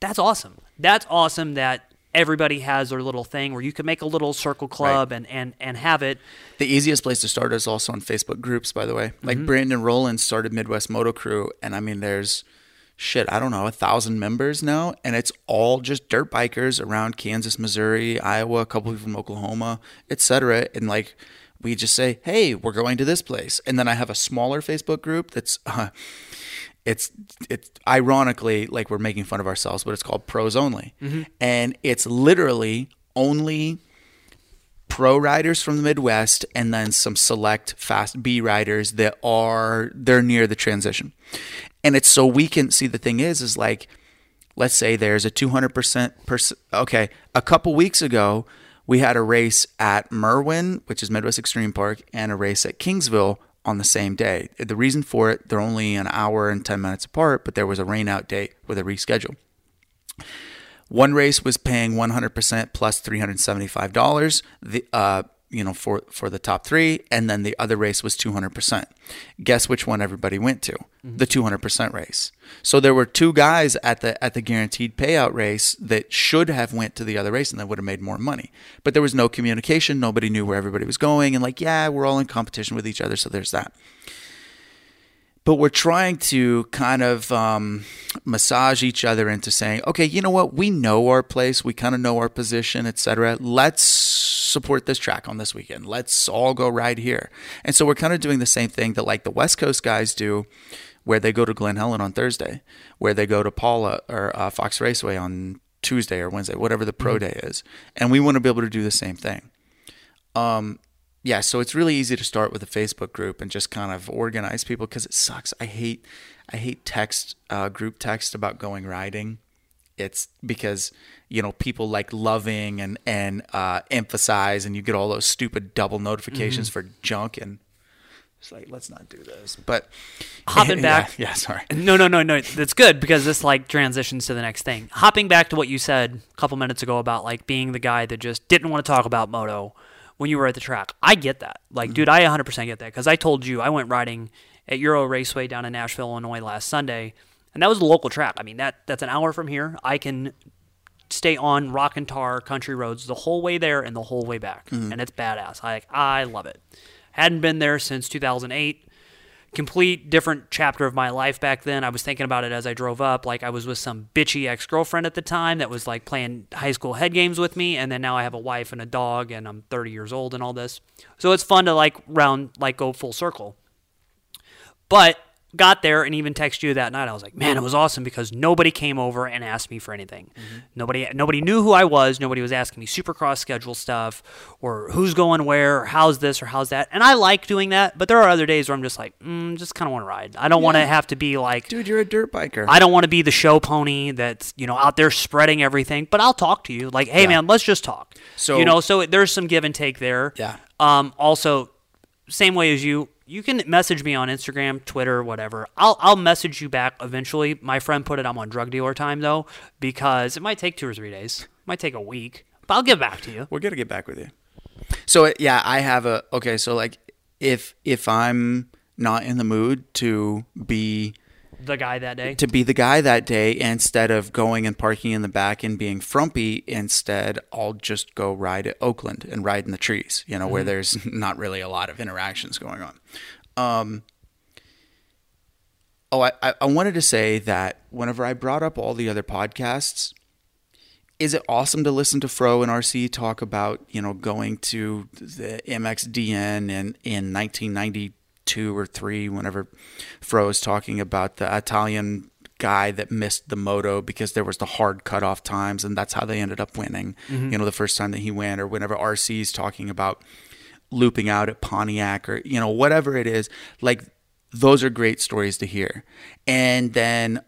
That's awesome. That's awesome that everybody has their little thing where you can make a little circle club, right, and have it. The easiest place to start is also on Facebook groups, by the way. Like, mm-hmm. Brandon Rollins started Midwest Moto Crew, and, I mean, there's, shit, I don't know, 1,000 members now, and it's all just dirt bikers around Kansas, Missouri, Iowa, a couple people from Oklahoma, et cetera, and, like, we just say, hey, we're going to this place. And then I have a smaller Facebook group that's, it's ironically, like, we're making fun of ourselves, but it's called Pros Only. Mm-hmm. And it's literally only pro riders from the Midwest and then some select Fast B riders that are, they're near the transition. And it's so we can see, the thing is like, let's say there's a 200% person. Okay, a couple weeks ago, we had a race at Merwin, which is Midwest Extreme Park, and a race at Kingsville on the same day. The reason for it, they're only an hour and 10 minutes apart, but there was a rainout date with a reschedule. One race was paying 100% plus $375 for the top three, and then the other race was 200%. Guess which one everybody went to? Mm-hmm. The 200% race. So there were two guys at the guaranteed payout race that should have went to the other race and that would have made more money. But there was no communication. Nobody knew where everybody was going. And like, yeah, we're all in competition with each other, so there's that. But we're trying to kind of massage each other into saying, okay, you know what? We know our place. We kind of know our position, et cetera. Let's support this track on this weekend. Let's all go ride here. And so we're kind of doing the same thing that like the West Coast guys do, where they go to Glen Helen on Thursday, where they go to Paula or Fox Raceway on Tuesday or Wednesday, whatever the pro day is. And we want to be able to do the same thing. Yeah, so it's really easy to start with a Facebook group and just kind of organize people because it sucks. I hate text, group text about going riding. It's because, you know, people like loving and emphasize, and you get all those stupid double notifications for junk, and it's like, let's not do this. But hopping back. Yeah, sorry. No. That's good because this like transitions to the next thing. Hopping back to what you said a couple minutes ago about like being the guy that just didn't want to talk about moto when you were at the track. I get that. Like, dude, I 100% get that because I told you I went riding at Euro Raceway down in Nashville, Illinois last Sunday, and that was a local track. I mean, that's an hour from here. I can stay on rock and tar country roads the whole way there and the whole way back, and it's badass. I love it. Hadn't been there since 2008. Complete different chapter of my life back then. I was thinking about it as I drove up. Like, I was with some bitchy ex-girlfriend at the time that was like playing high school head games with me, and then now I have a wife and a dog and I'm 30 years old and all this. So it's fun to like round, like go full circle. But got there and even text you that night. I was like, man, it was awesome because nobody came over and asked me for anything. Mm-hmm. Nobody knew who I was. Nobody was asking me Supercross schedule stuff or who's going where or how's this or how's that. And I like doing that, but there are other days where I'm just like, just kind of want to ride. I don't want to have to be like, dude, you're a dirt biker. I don't want to be the show pony that's, you know, out there spreading everything, but I'll talk to you. Like, hey, man, let's just talk. So, you know, so there's some give and take there. Yeah. Also, same way as you. You can message me on Instagram, Twitter, whatever. I'll message you back eventually. My friend put it, I'm on drug dealer time, though, because it might take 2 or 3 days. It might take a week, but I'll get back to you. We're going to get back with you. So, yeah, I have okay, so, like, if I'm not in the mood to be the guy that day, instead of going and parking in the back and being frumpy, instead, I'll just go ride at Oakland and ride in the trees, you know, where there's not really a lot of interactions going on. I wanted to say that whenever I brought up all the other podcasts, is it awesome to listen to Fro and RC talk about, you know, going to the MXDN in 1992 or 3, whenever Fro is talking about the Italian guy that missed the moto because there was the hard cutoff times, and that's how they ended up winning, you know, the first time that he went, or whenever RC is talking about looping out at Pontiac or, you know, whatever it is, like those are great stories to hear. And then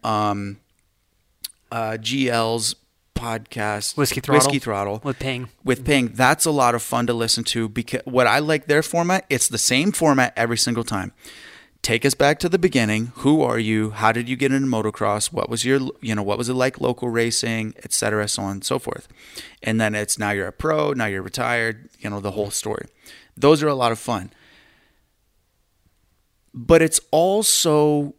GL's podcast, Whiskey Throttle with Ping. That's a lot of fun to listen to, because what I like their format, it's the same format every single time. Take us back to the beginning. Who are you? How did you get into motocross? What was your, what was it like local racing, et cetera, so on and so forth. And then it's now you're a pro, now you're retired, the whole story. Those are a lot of fun. But it's also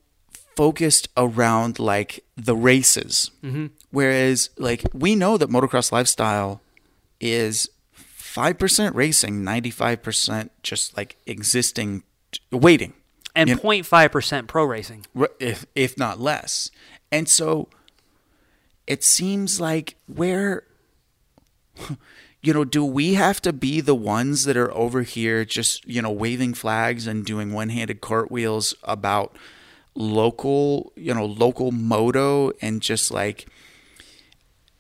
focused around the races. Mm-hmm. Whereas we know that motocross lifestyle is 5% racing, 95% just existing, waiting. And 0.5% pro racing. If not less. And so it seems like do we have to be the ones that are over here just, waving flags and doing one-handed cartwheels about local moto and just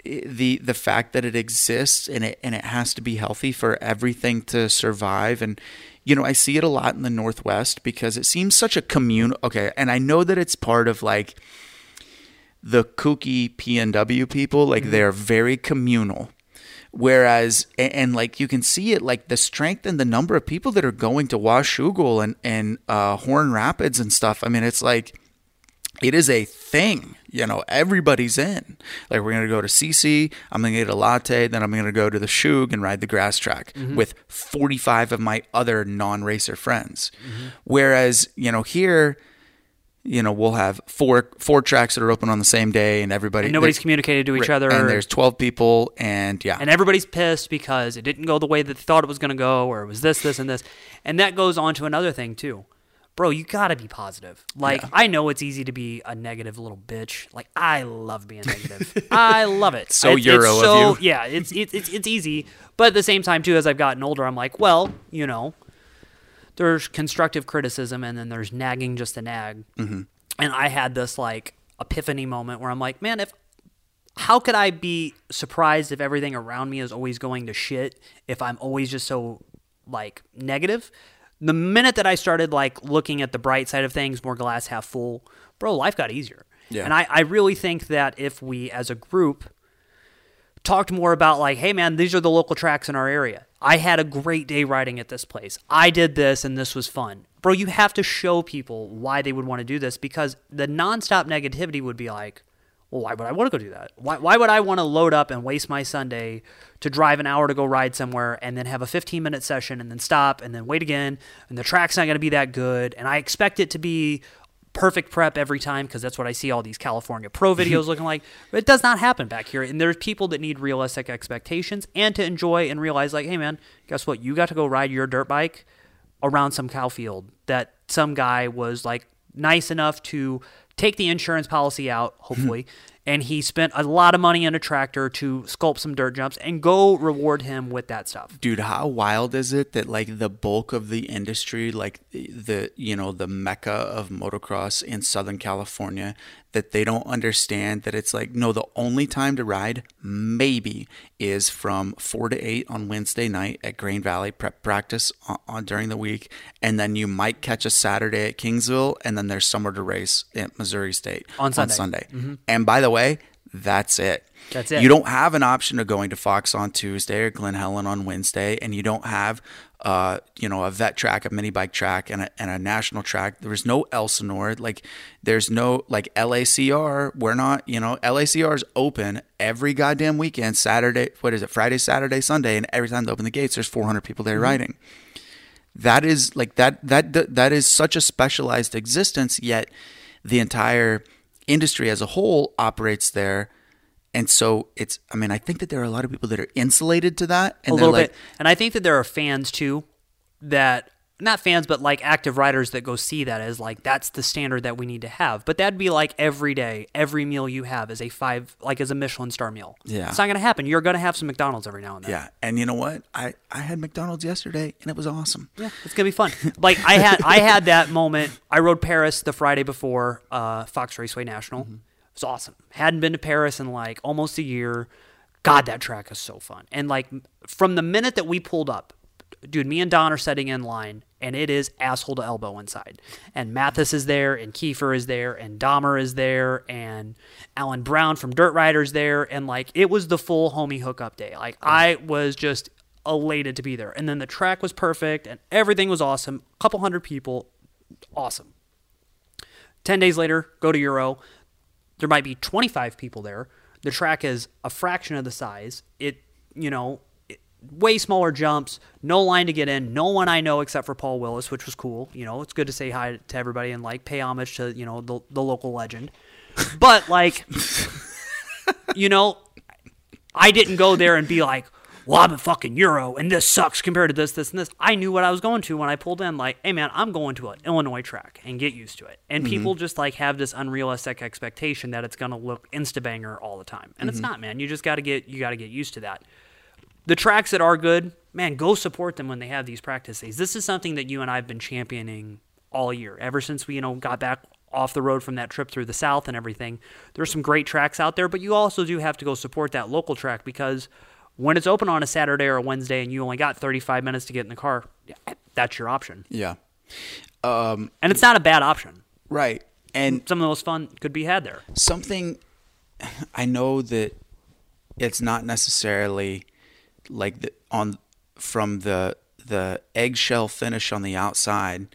the fact that it exists and it has to be healthy for everything to survive. And I see it a lot in the Northwest because it seems such a communal. Okay, and I know that it's part of the kooky PNW people, mm-hmm. They're very communal. Whereas, you can see it, the strength and the number of people that are going to Washougal and Horn Rapids and stuff. I mean, it's it is a thing, everybody's in. We're going to go to CC, I'm going to get a latte, then I'm going to go to the Shoog and ride the grass track mm-hmm. with 45 of my other non-racer friends. Mm-hmm. Whereas, here... we'll have four tracks that are open on the same day and nobody's communicated to each other. And there's 12 people and yeah. And everybody's pissed because it didn't go the way that they thought it was going to go, or it was this, and this. And that goes on to another thing too. Bro, you got to be positive. Yeah. I know it's easy to be a negative little bitch. I love being negative. I love it. It's Euro of you. Yeah, it's easy. But at the same time too, as I've gotten older, I'm there's constructive criticism and then there's nagging just to nag. Mm-hmm. And I had this epiphany moment where I'm man, how could I be surprised if everything around me is always going to shit if I'm always just so negative? The minute that I started looking at the bright side of things, more glass half full, bro, life got easier. Yeah. And I really think that if we as a group talked more about hey man, these are the local tracks in our area. I had a great day riding at this place. I did this and this was fun. Bro, you have to show people why they would want to do this, because the nonstop negativity would be well, why would I want to go do that? Why would I want to load up and waste my Sunday to drive an hour to go ride somewhere and then have a 15-minute session and then stop and then wait again, and the track's not going to be that good, and I expect it to be perfect prep every time because that's what I see all these California pro videos looking like. But it does not happen back here. And there's people that need realistic expectations and to enjoy and realize hey man, guess what? You got to go ride your dirt bike around some cow field that some guy was nice enough to take the insurance policy out, hopefully. And he spent a lot of money on a tractor to sculpt some dirt jumps, and go reward him with that stuff. Dude, how wild is it that the bulk of the industry, the mecca of motocross in Southern California, that they don't understand that it's no, the only time to ride maybe is from 4 to 8 on Wednesday night at Grain Valley prep practice on during the week. And then you might catch a Saturday at Kingsville, and then there's somewhere to race at Missouri State on Sunday. Mm-hmm. And by the way, that's it. That's it. You don't have an option of going to Fox on Tuesday or Glen Helen on Wednesday, and you don't have, a vet track, a mini bike track, and a national track. There is no Elsinore. There's no LACR. We're not, LACR is open every goddamn weekend. Saturday, Friday, Saturday, Sunday, and every time they open the gates, there's 400 people there mm-hmm. riding. That is that is such a specialized existence. Yet the entire industry as a whole operates there, and so it's I think that there are a lot of people that are insulated to that, and a little bit. And I think that there are fans too, that not fans but active riders that go see that as that's the standard that we need to have. But that'd be every day, every meal you have is a Michelin star meal. Yeah, it's not gonna happen. You're gonna have some McDonald's every now and then. Yeah, and you know what, I had McDonald's yesterday and it was awesome. Yeah, it's gonna be fun. I had that moment. I rode Paris the Friday before Fox Raceway National. Mm-hmm. It was awesome. Hadn't been to Paris in almost a year. God, that track is so fun. And from the minute that we pulled up, dude, me and Don are setting in line, and it is asshole to elbow inside. And Mathis is there, and Kiefer is there, and Dahmer is there, and Alan Brown from Dirt Riders there, and like it was the full homie hookup day. Like I was just elated to be there. And then the track was perfect, and everything was awesome. A couple hundred people, awesome. 10 days later, go to Euro. There might be 25 people there. The track is a fraction of the size. It, you know, way smaller jumps, no line to get in, no one I know except for Paul Willis, which was cool. You know, it's good to say hi to everybody and like pay homage to, you know, the local legend. But like, you know, I didn't go there and be like, well, I'm a fucking Euro and this sucks compared to this, this, and this. I knew what I was going to when I pulled in. Like, hey man, I'm going to an Illinois track and get used to it. And people just like have this unrealistic expectation that it's going to look insta-banger all the time. And it's not, man. You just got to get used to that. The tracks that are good, man, go support them when they have these practice days. This is something that you and I have been championing all year, ever since we, you know, got back off the road from that trip through the South and everything. There's some great tracks out there, but you also do have to go support that local track, because when it's open on a Saturday or a Wednesday and you only got 35 minutes to get in the car, that's your option. Yeah. And it's not a bad option. Right. And some of the most fun could be had there. Something, I know that it's not necessarily like from the eggshell finish on the outside,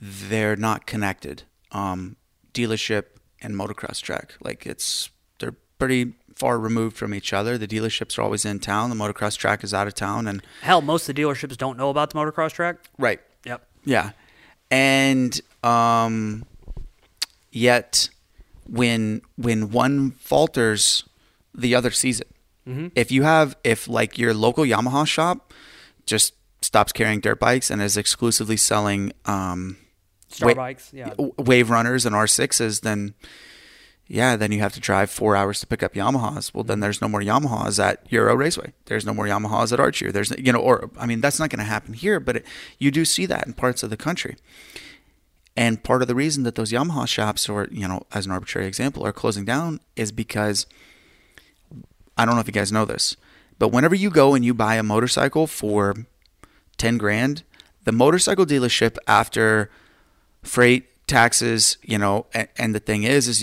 they're not connected. Dealership and motocross track, like they're pretty far removed from each other. The dealerships are always in town. The motocross track is out of town, and hell, most of the dealerships don't know about the motocross track. Right. Yep. Yeah. And yet, when one falters, the other sees it. Mm-hmm. If like your local Yamaha shop just stops carrying dirt bikes and is exclusively selling bikes, yeah, wave runners and R6s, then you have to drive 4 hours to pick up Yamahas. Well, then there's no more Yamahas at Euro Raceway. There's no more Yamahas at Archier. There's, you know, or I mean, that's not going to happen here, but you do see that in parts of the country. And part of the reason that those Yamaha shops, or, you know, as an arbitrary example, are closing down is because, I don't know if you guys know this, but whenever you go and you buy a motorcycle for $10,000, the motorcycle dealership, after freight, taxes, you know, and the thing is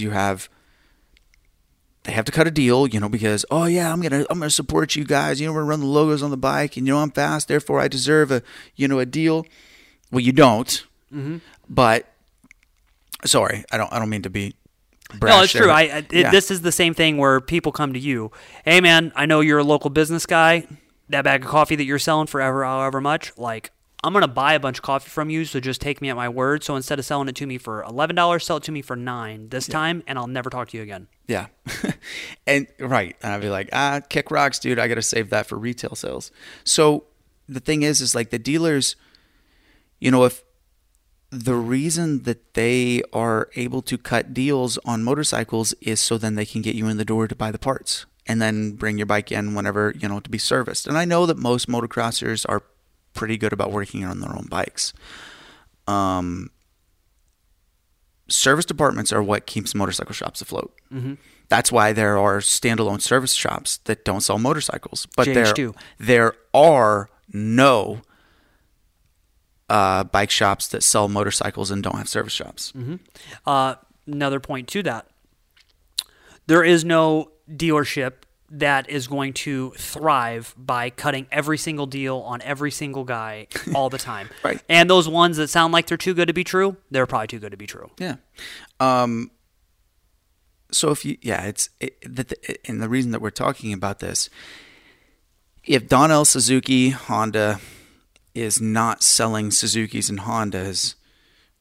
they have to cut a deal, you know, because, oh yeah, I'm gonna support you guys, you know, we're gonna run the logos on the bike, and you know, I'm fast, therefore I deserve a, you know, a deal. Well, you don't. Mm-hmm. But sorry, I don't mean to be brash. No, it's true. This is the same thing where people come to you. Hey, man, I know you're a local business guy. That bag of coffee that you're selling for however much, like, I'm going to buy a bunch of coffee from you, so just take me at my word. So instead of selling it to me for $11, sell it to me for $9 this time, and I'll never talk to you again. Yeah. And right. And I'd be like, kick rocks, dude. I got to save that for retail sales. So the thing is like the dealers, you know, if the reason that they are able to cut deals on motorcycles is so then they can get you in the door to buy the parts and then bring your bike in whenever, you know, to be serviced. And I know that most motocrossers are pretty good about working on their own bikes. Service departments are what keeps motorcycle shops afloat. Mm-hmm. That's why there are standalone service shops that don't sell motorcycles. But there are no bike shops that sell motorcycles and don't have service shops. Mm-hmm. Another point to that. There is no dealership that is going to thrive by cutting every single deal on every single guy all the time. Right. And those ones that sound like they're too good to be true, they're probably too good to be true. Yeah. So if you, yeah, and the reason that we're talking about this, if Donnell Suzuki Honda is not selling Suzukis and Hondas,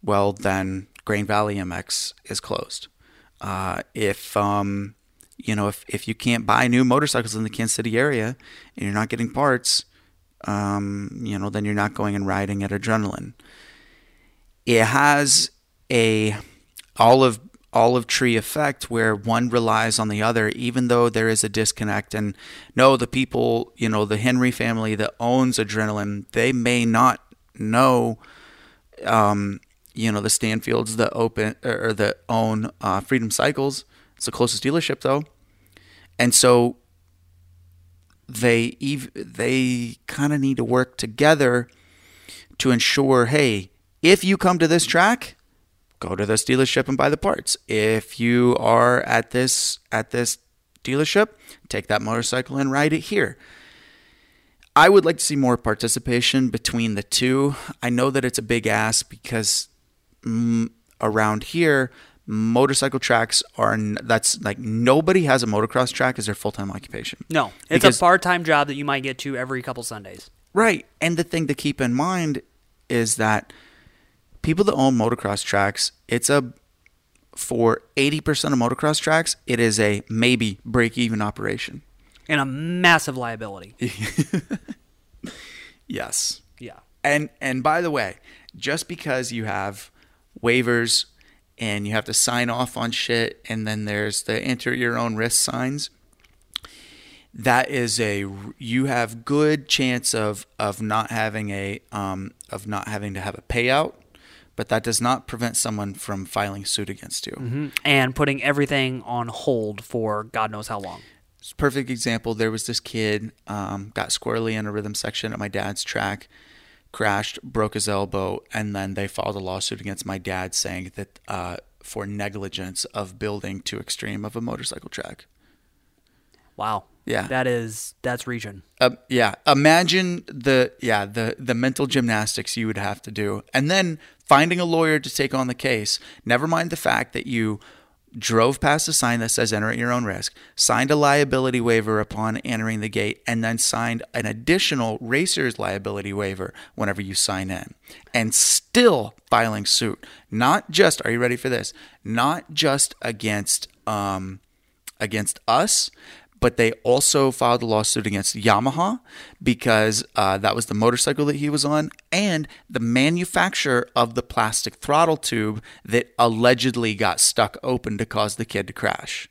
well, then Grain Valley MX is closed. If you can't buy new motorcycles in the Kansas City area and you're not getting parts, you know, then you're not going and riding at Adrenaline. It has a olive tree effect where one relies on the other, even though there is a disconnect. And no, the people, you know, the Henry family that owns Adrenaline, they may not know, you know, the Stanfields that own Freedom Cycles. It's the closest dealership, though. And so they kind of need to work together to ensure, hey, if you come to this track, go to this dealership and buy the parts. If you are at this dealership, take that motorcycle and ride it here. I would like to see more participation between the two. I know that it's a big ask because around here, motorcycle tracks that's like nobody has a motocross track as their full-time occupation. No, it's a part-time job that you might get to every couple Sundays. Right. And the thing to keep in mind is that people that own motocross tracks, for 80% of motocross tracks, it is a maybe break-even operation. And a massive liability. Yes. Yeah. And by the way, just because you have waivers and you have to sign off on shit, and then there's the enter your own risk signs, that is you have good chance of not having of not having to have a payout, but that does not prevent someone from filing suit against you. Mm-hmm. And putting everything on hold for God knows how long. Perfect example. There was this kid, got squirrely in a rhythm section at my dad's track, crashed, broke his elbow, and then they filed a lawsuit against my dad saying that for negligence of building too extreme of a motorcycle track. Wow. Yeah. That's region. Imagine the mental gymnastics you would have to do, and then finding a lawyer to take on the case. Never mind the fact that you drove past a sign that says enter at your own risk, signed a liability waiver upon entering the gate, and then signed an additional racer's liability waiver whenever you sign in, and still filing suit. Not just, are you ready for this? Not just against us, but they also filed a lawsuit against Yamaha because that was the motorcycle that he was on, and the manufacturer of the plastic throttle tube that allegedly got stuck open to cause the kid to crash.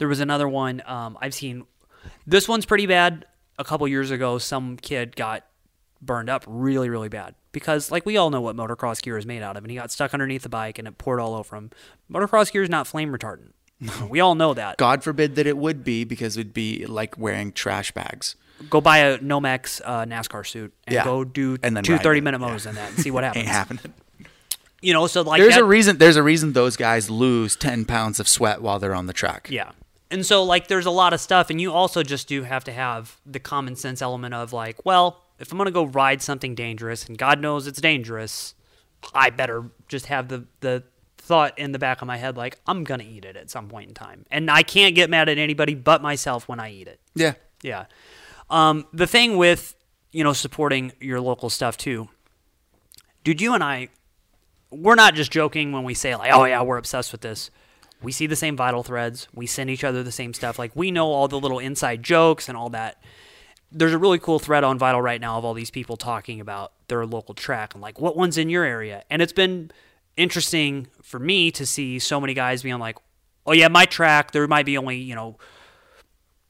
There was another one I've seen. This one's pretty bad. A couple years ago, some kid got burned up really, really bad because, like, we all know what motocross gear is made out of, and he got stuck underneath the bike and it poured all over him. Motocross gear is not flame retardant. We all know that. God forbid that it would be, because it'd be like wearing trash bags. Go buy a Nomex NASCAR suit and go do and 2 30-minute motos in that and see what happens. Ain't happening. You know, so like there's a reason those guys lose 10 pounds of sweat while they're on the track. Yeah. And so like there's a lot of stuff, and you also just do have to have the common sense element of like, well, if I'm going to go ride something dangerous, and God knows it's dangerous, I better just have the thought in the back of my head, like, I'm going to eat it at some point in time. And I can't get mad at anybody but myself when I eat it. Yeah. Yeah. The thing with, you know, supporting your local stuff too, dude, you and I, we're not just joking when we say like, oh yeah, we're obsessed with this. We see the same vital threads. We send each other the same stuff. Like, we know all the little inside jokes and all that. There's a really cool thread on Vital right now of all these people talking about their local track and like, what one's in your area? And it's been interesting for me to see so many guys being like, oh yeah, my track, there might be only, you know,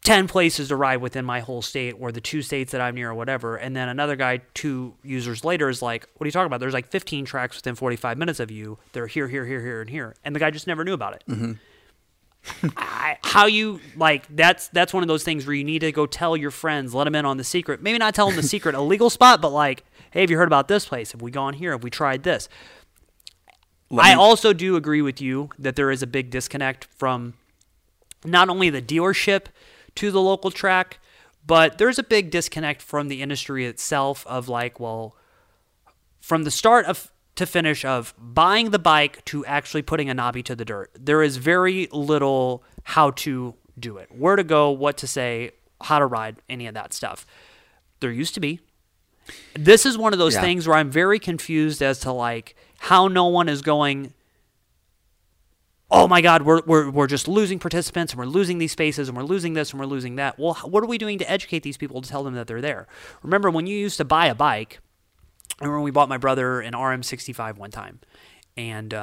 10 places to ride within my whole state or the 2 states that I'm near or whatever. And then another guy 2 users later is like, what are you talking about? There's like 15 tracks within 45 minutes of you. They're here, here, here, here, and here. And the guy just never knew about it. Mm-hmm. That's one of those things where you need to go tell your friends, let them in on the secret. Maybe not tell them the secret illegal spot, but like, hey, have you heard about this place? Have we gone here? Have we tried this? I also do agree with you that there is a big disconnect from not only the dealership to the local track, but there's a big disconnect from the industry itself of like, well, from the start to finish of buying the bike to actually putting a knobby to the dirt. There is very little how to do it, where to go, what to say, how to ride, any of that stuff. There used to be. This is one of those things where I'm very confused as to like how no one is going, oh my God, we're just losing participants, and we're losing these spaces, and we're losing this, and we're losing that. Well, what are we doing to educate these people to tell them that they're there? Remember when you used to buy a bike? I remember we bought my brother an RM65 one time, and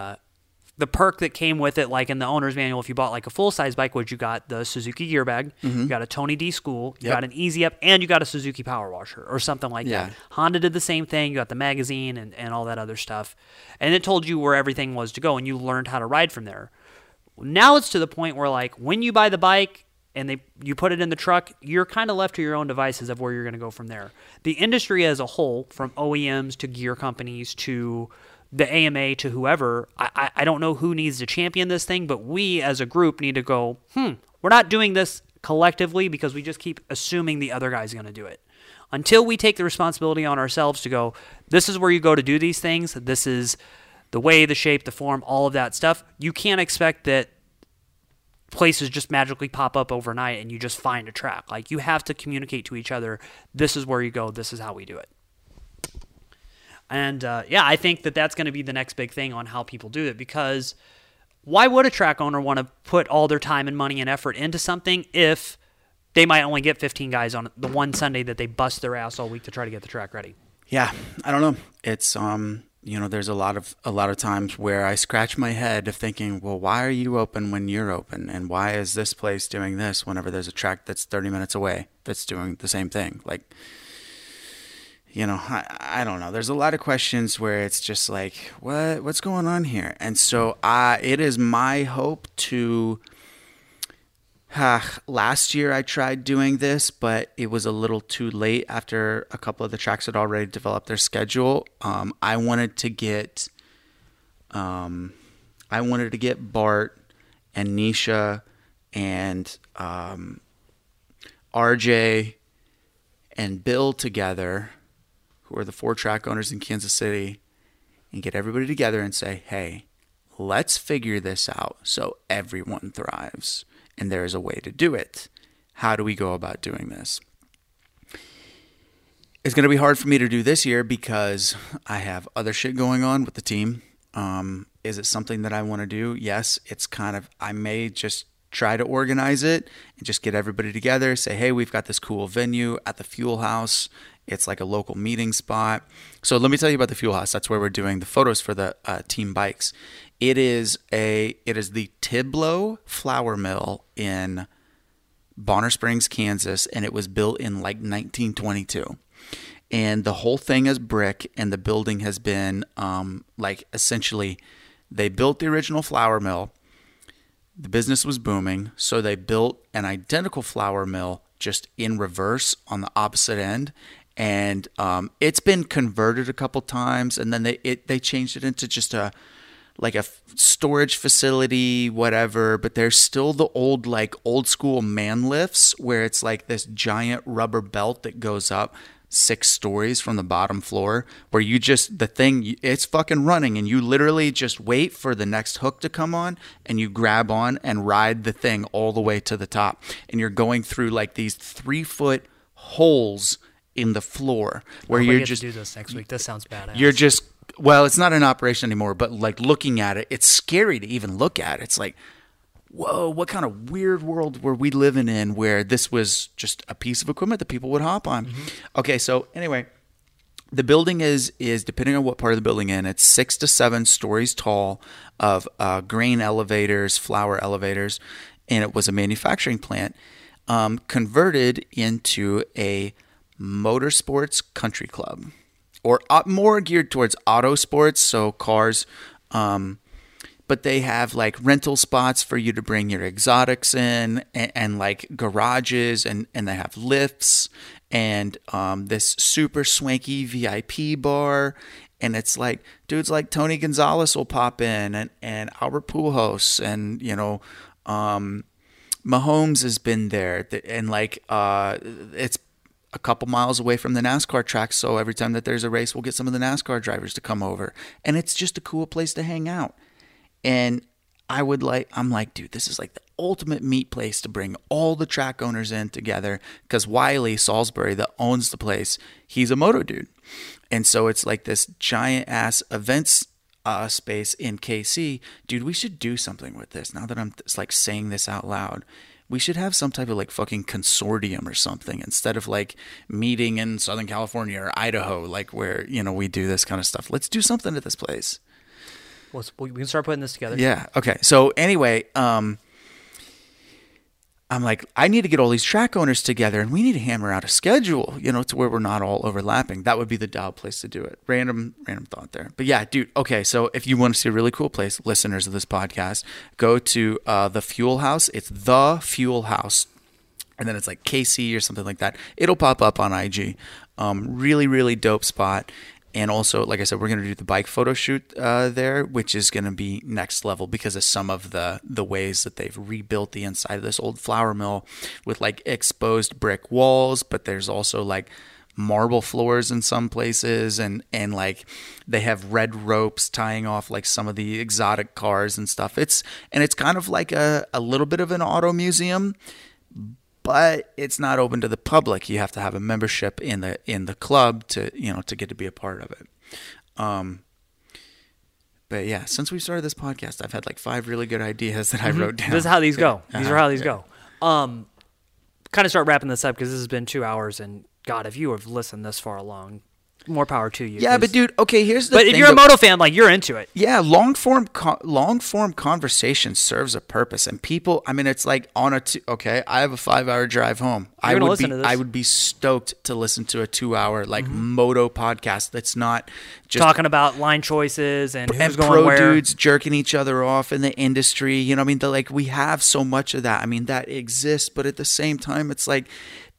the perk that came with it, like in the owner's manual, if you bought like a full-size bike, which you got the Suzuki gear bag, mm-hmm. you got a Tony D school, you got an Easy Up, and you got a Suzuki power washer or something like that. Honda did the same thing. You got the magazine and all that other stuff. And it told you where everything was to go, and you learned how to ride from there. Now it's to the point where like when you buy the bike and you put it in the truck, you're kind of left to your own devices of where you're going to go from there. The industry as a whole, from OEMs to gear companies to the AMA to whoever, I don't know who needs to champion this thing, but we as a group need to go, we're not doing this collectively because we just keep assuming the other guy's going to do it. Until we take the responsibility on ourselves to go, this is where you go to do these things, this is the way, the shape, the form, all of that stuff, you can't expect that places just magically pop up overnight and you just find a track. Like, you have to communicate to each other, this is where you go, this is how we do it. And yeah, I think that that's going to be the next big thing on how people do it, because why would a track owner want to put all their time and money and effort into something if they might only get 15 guys on the one Sunday that they bust their ass all week to try to get the track ready? Yeah, I don't know. It's you know, there's a lot of times where I scratch my head of thinking, well, why are you open when you're open, and why is this place doing this whenever there's a track that's 30 minutes away that's doing the same thing? Like, you know, I don't know. There's a lot of questions where it's just like, what's going on here? And so it is my hope to, last year I tried doing this, but it was a little too late after a couple of the tracks had already developed their schedule. I wanted to get, Bart and Nisha and RJ and Bill together, who are the 4 track owners in Kansas City, and get everybody together and say, hey, let's figure this out so everyone thrives and there is a way to do it. How do we go about doing this? It's going to be hard for me to do this year because I have other shit going on with the team. Is it something that I want to do? Yes, it's kind of, I may just try to organize it and just get everybody together, say, hey, we've got this cool venue at the Fuel House. It's like a local meeting spot. So let me tell you about the Fuel House. That's where we're doing the photos for the team bikes. It is the Tiblow Flour Mill in Bonner Springs, Kansas, and it was built in like 1922. And the whole thing is brick, and the building has been like, essentially they built the original flour mill. The business was booming, so they built an identical flour mill just in reverse on the opposite end. And it's been converted a couple times, and then they changed it into just a storage facility, whatever. But there's still the old school man lifts where it's like this giant rubber belt that goes up 6 stories from the bottom floor, where you just, the thing, it's fucking running, and you literally just wait for the next hook to come on, and you grab on and ride the thing all the way to the top. And you're going through like these 3-foot holes in the floor where you're just, do this next week. This sounds badass. You're just, well, it's not in operation anymore, but like looking at it, it's scary to even look at. It's like, whoa, what kind of weird world were we living in where this was just a piece of equipment that people would hop on? Mm-hmm. Okay, so anyway, the building is depending on what part of the building in, it's 6 to 7 stories tall of grain elevators, flour elevators, and it was a manufacturing plant converted into a motorsports country club, or more geared towards auto sports, so cars, but they have like rental spots for you to bring your exotics in, and like garages, and they have lifts, and this super swanky VIP bar. And it's like dudes like Tony Gonzalez will pop in, and Albert Pujols, and, you know, Mahomes has been there, and like it's a couple miles away from the NASCAR track. So every time that there's a race, we'll get some of the NASCAR drivers to come over, and it's just a cool place to hang out. And I'm like, dude, this is like the ultimate meet place to bring all the track owners in together, because Wiley Salisbury, that owns the place, he's a moto dude. And so it's like this giant ass events space in KC. Dude, we should do something with this. Now that I'm like saying this out loud, we should have some type of like fucking consortium or something, instead of like meeting in Southern California or Idaho, like where, you know, we do this kind of stuff. Let's do something at this place. We can start putting this together. Yeah. Okay. So anyway, I'm like, I need to get all these track owners together, and we need to hammer out a schedule, you know, to where we're not all overlapping. That would be the dial place to do it. Random thought there. But yeah, dude. Okay. So if you want to see a really cool place, listeners of this podcast, go to the Fuel House. It's the Fuel House and then it's like Casey or something like that. It'll pop up on IG. Really, really dope spot. And also, like I said, we're going to do the bike photo shoot there, which is going to be next level because of some of the ways that they've rebuilt the inside of this old flour mill with like exposed brick walls. But there's also like marble floors in some places, and like they have red ropes tying off like some of the exotic cars and stuff. It's kind of like a little bit of an auto museum, but it's not open to the public. You have to have a membership in the club to get to be a part of it. But yeah, since we started this podcast, I've had like 5 really good ideas that I wrote down. This is how these go. These are how these go. Kind of start wrapping this up because this has been 2 hours, and God, if you have listened this far along, more power to you. Yeah, but dude, okay, here's the thing. But if you're a moto fan, like, you're into it. Yeah, long form conversation serves a purpose. And people, I mean, it's like I have a 5-hour drive home. I would be stoked to listen to a 2-hour moto podcast that's not just talking about line choices and who's going where. And pro dudes jerking each other off in the industry. You know what I mean? We have so much of that. I mean, that exists, but at the same time, it's like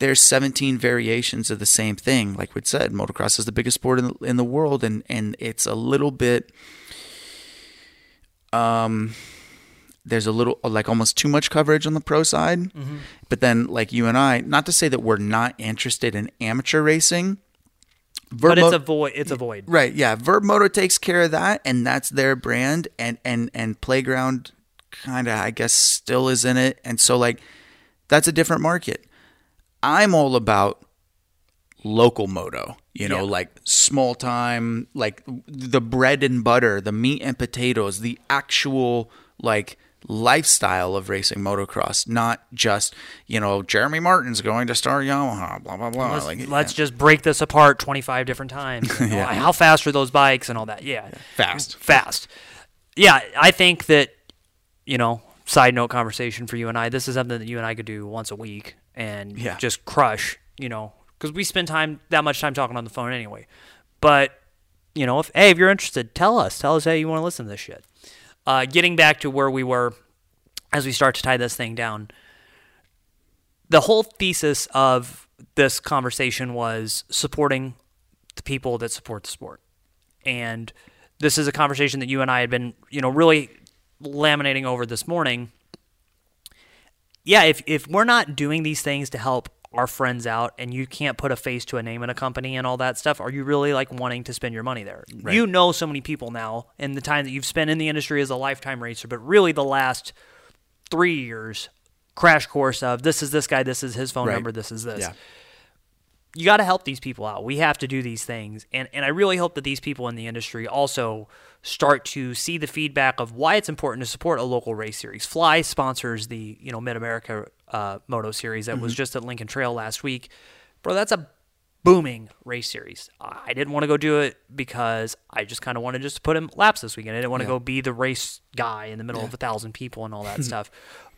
there's 17 variations of the same thing. Like we said, motocross is the biggest sport in the world, and it's a little bit there's a little like almost too much coverage on the pro side. Mm-hmm. But then like you and I, not to say that we're not interested in amateur racing, but it's a void. Right, yeah. Verbmoto takes care of that, and that's their brand, and Playground kind of, I guess, still is in it. And so like that's a different market. I'm all about local moto, like small time, like the bread and butter, the meat and potatoes, the actual like lifestyle of racing motocross, not just, Jeremy Martin's going to start Yamaha, blah, blah, blah. Let's just break this apart 25 different times. Yeah. How fast are those bikes and all that? Yeah. Fast. Yeah. I think that, side note conversation for you and I, this is something that you and I could do once a week. And just crush, because we spend that much time talking on the phone anyway. But, if you're interested, tell us how you want to listen to this shit. Getting back to where we were as we start to tie this thing down, the whole thesis of this conversation was supporting the people that support the sport. And this is a conversation that you and I had been, really laminating over this morning. Yeah, if we're not doing these things to help our friends out, and you can't put a face to a name in a company and all that stuff, are you really like wanting to spend your money there? Right. You know so many people now, and the time that you've spent in the industry as a lifetime racer, but really the last 3 years, crash course of this is this guy, this is his phone number, this is this. Yeah. You got to help these people out. We have to do these things. And I really hope that these people in the industry also start to see the feedback of why it's important to support a local race series. Fly sponsors the Mid-America Moto Series that was just at Lincoln Trail last week. Bro, that's a booming race series. I didn't want to go do it because I just kind of wanted just to put in laps this weekend. I didn't want to go be the race guy in the middle of 1,000 people and all that stuff.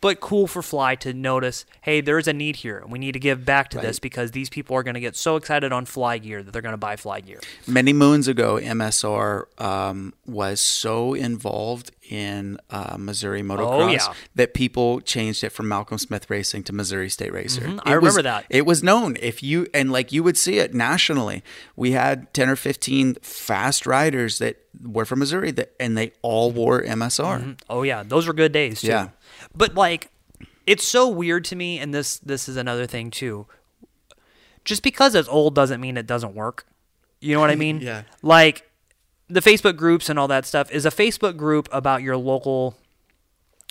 But cool for Fly to notice, hey, there's a need here, and we need to give back to this because these people are going to get so excited on Fly gear that they're going to buy Fly gear. Many moons ago, MSR was so involved in Missouri motocross that people changed it from Malcolm Smith Racing to Missouri State Racer. Mm-hmm. I remember that. It was known. You would see it nationally. We had 10 or 15 fast riders that were from Missouri, and they all wore MSR. Mm-hmm. Oh, yeah. Those were good days, too. Yeah. But, it's so weird to me, and this is another thing, too. Just because it's old doesn't mean it doesn't work. You know what I mean? Yeah. The Facebook groups and all that stuff is a Facebook group about your local,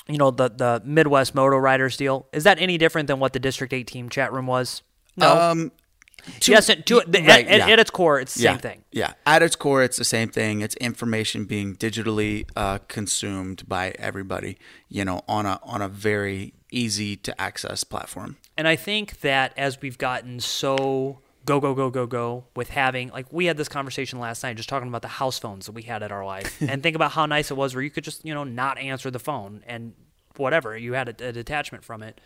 the Midwest Moto Riders deal. Is that any different than what the District 8 team chat room was? No. At its core, it's the same thing. Yeah, at its core, it's the same thing. It's information being digitally consumed by everybody, on a very easy to access platform. And I think that as we've gotten so go with having, we had this conversation last night, just talking about the house phones that we had at our life, and think about how nice it was where you could just not answer the phone and whatever, you had a detachment from it.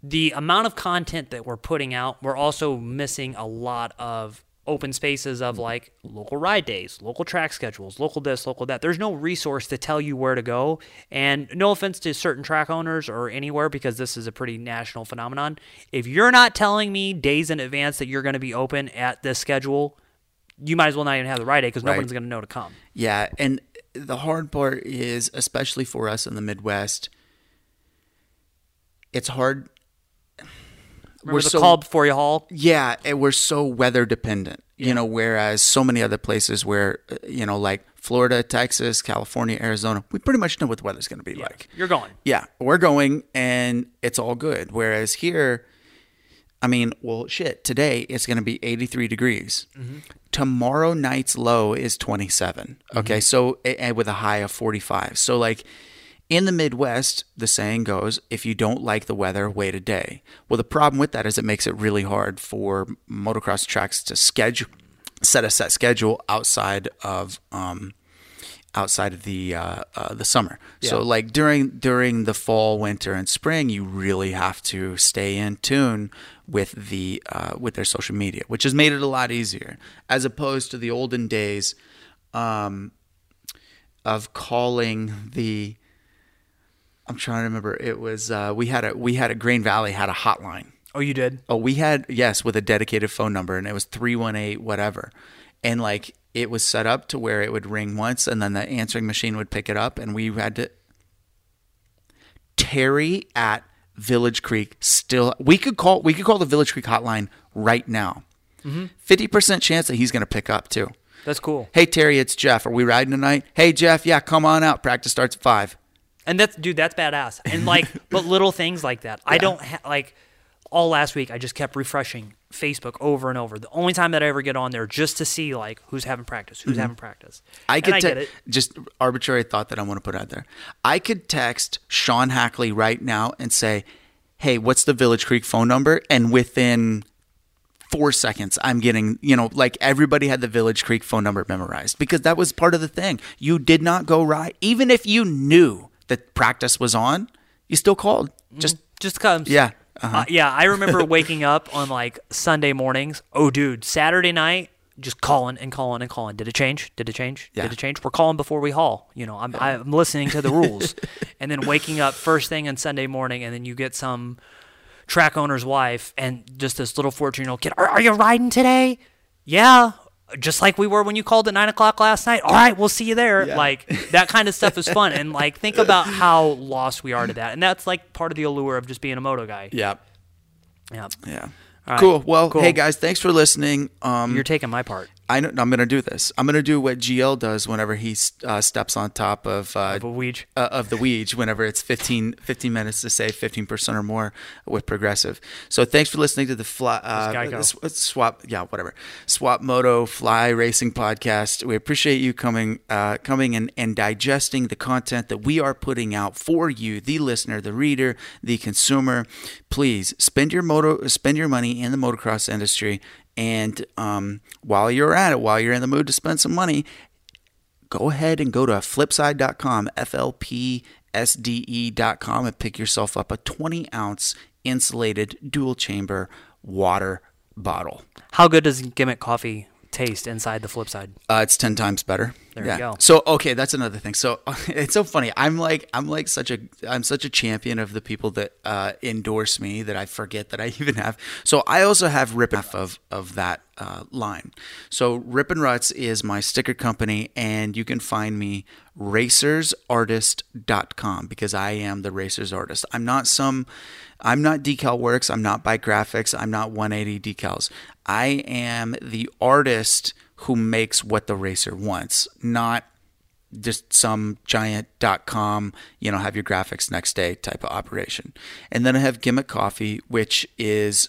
The amount of content that we're putting out, we're also missing a lot of open spaces of like local ride days, local track schedules, local this, local that. There's no resource to tell you where to go. And no offense to certain track owners or anywhere, because this is a pretty national phenomenon. If you're not telling me days in advance that you're going to be open at this schedule, you might as well not even have the ride day, because nobody's going to know to come. Yeah. And the hard part is, especially for us in the Midwest, it's hard. Remember the call before you haul? Yeah, and we're so weather dependent, you know, whereas so many other places where, you know, like Florida, Texas, California, Arizona, we pretty much know what the weather's going to be like. You're going. Yeah, we're going, and it's all good. Whereas here, I mean, well, shit, today it's going to be 83 degrees. Mm-hmm. Tomorrow night's low is 27, okay? Mm-hmm. So, and with a high of 45. So, like, in the Midwest, the saying goes, if you don't like the weather, wait a day. Well, the problem with that is it makes it really hard for motocross tracks to schedule, set a set schedule outside of the summer. Yeah. So like during the fall, winter, and spring, you really have to stay in tune with their social media, which has made it a lot easier as opposed to the olden days of calling the. I'm trying to remember. It was we had a Green Valley had a hotline. Oh, you did? Oh, we had, yes, with a dedicated phone number, and it was 318 whatever, and like it was set up to where it would ring once, and then the answering machine would pick it up, and we had to Terry at Village Creek. Still, we could call the Village Creek hotline right now. 50% chance that he's going to pick up too. That's cool. Hey Terry, it's Jeff. Are we riding tonight? Hey Jeff, yeah, come on out. Practice starts at 5. And that's badass. And like, but little things like that. Yeah. I don't like all last week. I just kept refreshing Facebook over and over. The only time that I ever get on there just to see like who's having practice. I get it. Just arbitrary thought that I want to put out there. I could text Sean Hackley right now and say, "Hey, what's the Village Creek phone number?" And within 4 seconds, I'm getting, you know, like everybody had the Village Creek phone number memorized, because that was part of the thing. You did not go right, even if you knew that practice was on, you still called. Just comes. Yeah. Uh-huh. Yeah, I remember waking up on like Sunday mornings. Oh, dude, Saturday night, just calling. Did it change? Yeah. Did it change? We're calling before we haul. You know, I'm listening to the rules. And then waking up first thing on Sunday morning, and then you get some track owner's wife and just this little 14-year-old kid. Are you riding today? Yeah. Just like we were when you called at 9:00 last night. All right, we'll see you there. Yeah. Like that kind of stuff is fun. And like, think about how lost we are to that. And that's like part of the allure of just being a moto guy. Yeah. Right. Cool. Well, cool. Hey guys, thanks for listening. You're taking my part. I know. I'm going to do this. I'm going to do what GL does whenever he steps on top of the Weege whenever it's 15 minutes to save 15% or more with Progressive. So thanks for listening to the Swap Moto Fly Racing Podcast. We appreciate you coming and digesting the content that we are putting out for you, the listener, the reader, the consumer. Please spend your money in the motocross industry. And while you're at it, while you're in the mood to spend some money, go ahead and go to flipside.com, FLPSDE.com, and pick yourself up a 20-ounce insulated dual-chamber water bottle. How good does Gimmick Coffee taste inside the Flipside? It's 10 times better. There you go. So, okay, that's another thing. So it's so funny. I'm such a champion of the people that endorse me that I forget that I even have. So I also have Rip and Ruts of that line. So Rip and Ruts is my sticker company, and you can find me racersartist.com, because I am the Racers Artist. I'm not Decal Works. I'm not Bike Graphics. I'm not 180 Decals. I am the artist who makes what the racer wants, not just some giant .com, you know, have your graphics next day type of operation. And then I have Gimmick Coffee, which is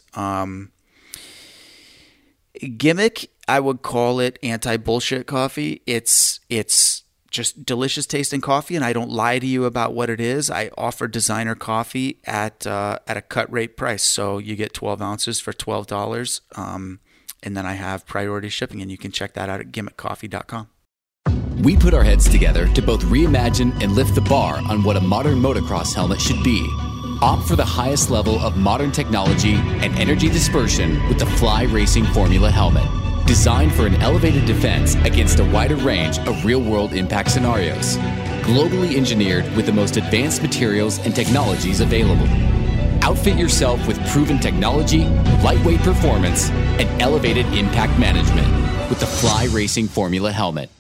Gimmick. I would call it anti-bullshit coffee. It's just delicious tasting coffee, and I don't lie to you about what it is. I offer designer coffee at a cut rate price, so you get 12 ounces for $12. And then I have priority shipping, and you can check that out at gimmickcoffee.com. We put our heads together to both reimagine and lift the bar on what a modern motocross helmet should be. Opt for the highest level of modern technology and energy dispersion with the Fly Racing Formula helmet. designed for an elevated defense against a wider range of real-world impact scenarios. Globally engineered with the most advanced materials and technologies available. Outfit yourself with proven technology, lightweight performance, and elevated impact management with the Fly Racing Formula helmet.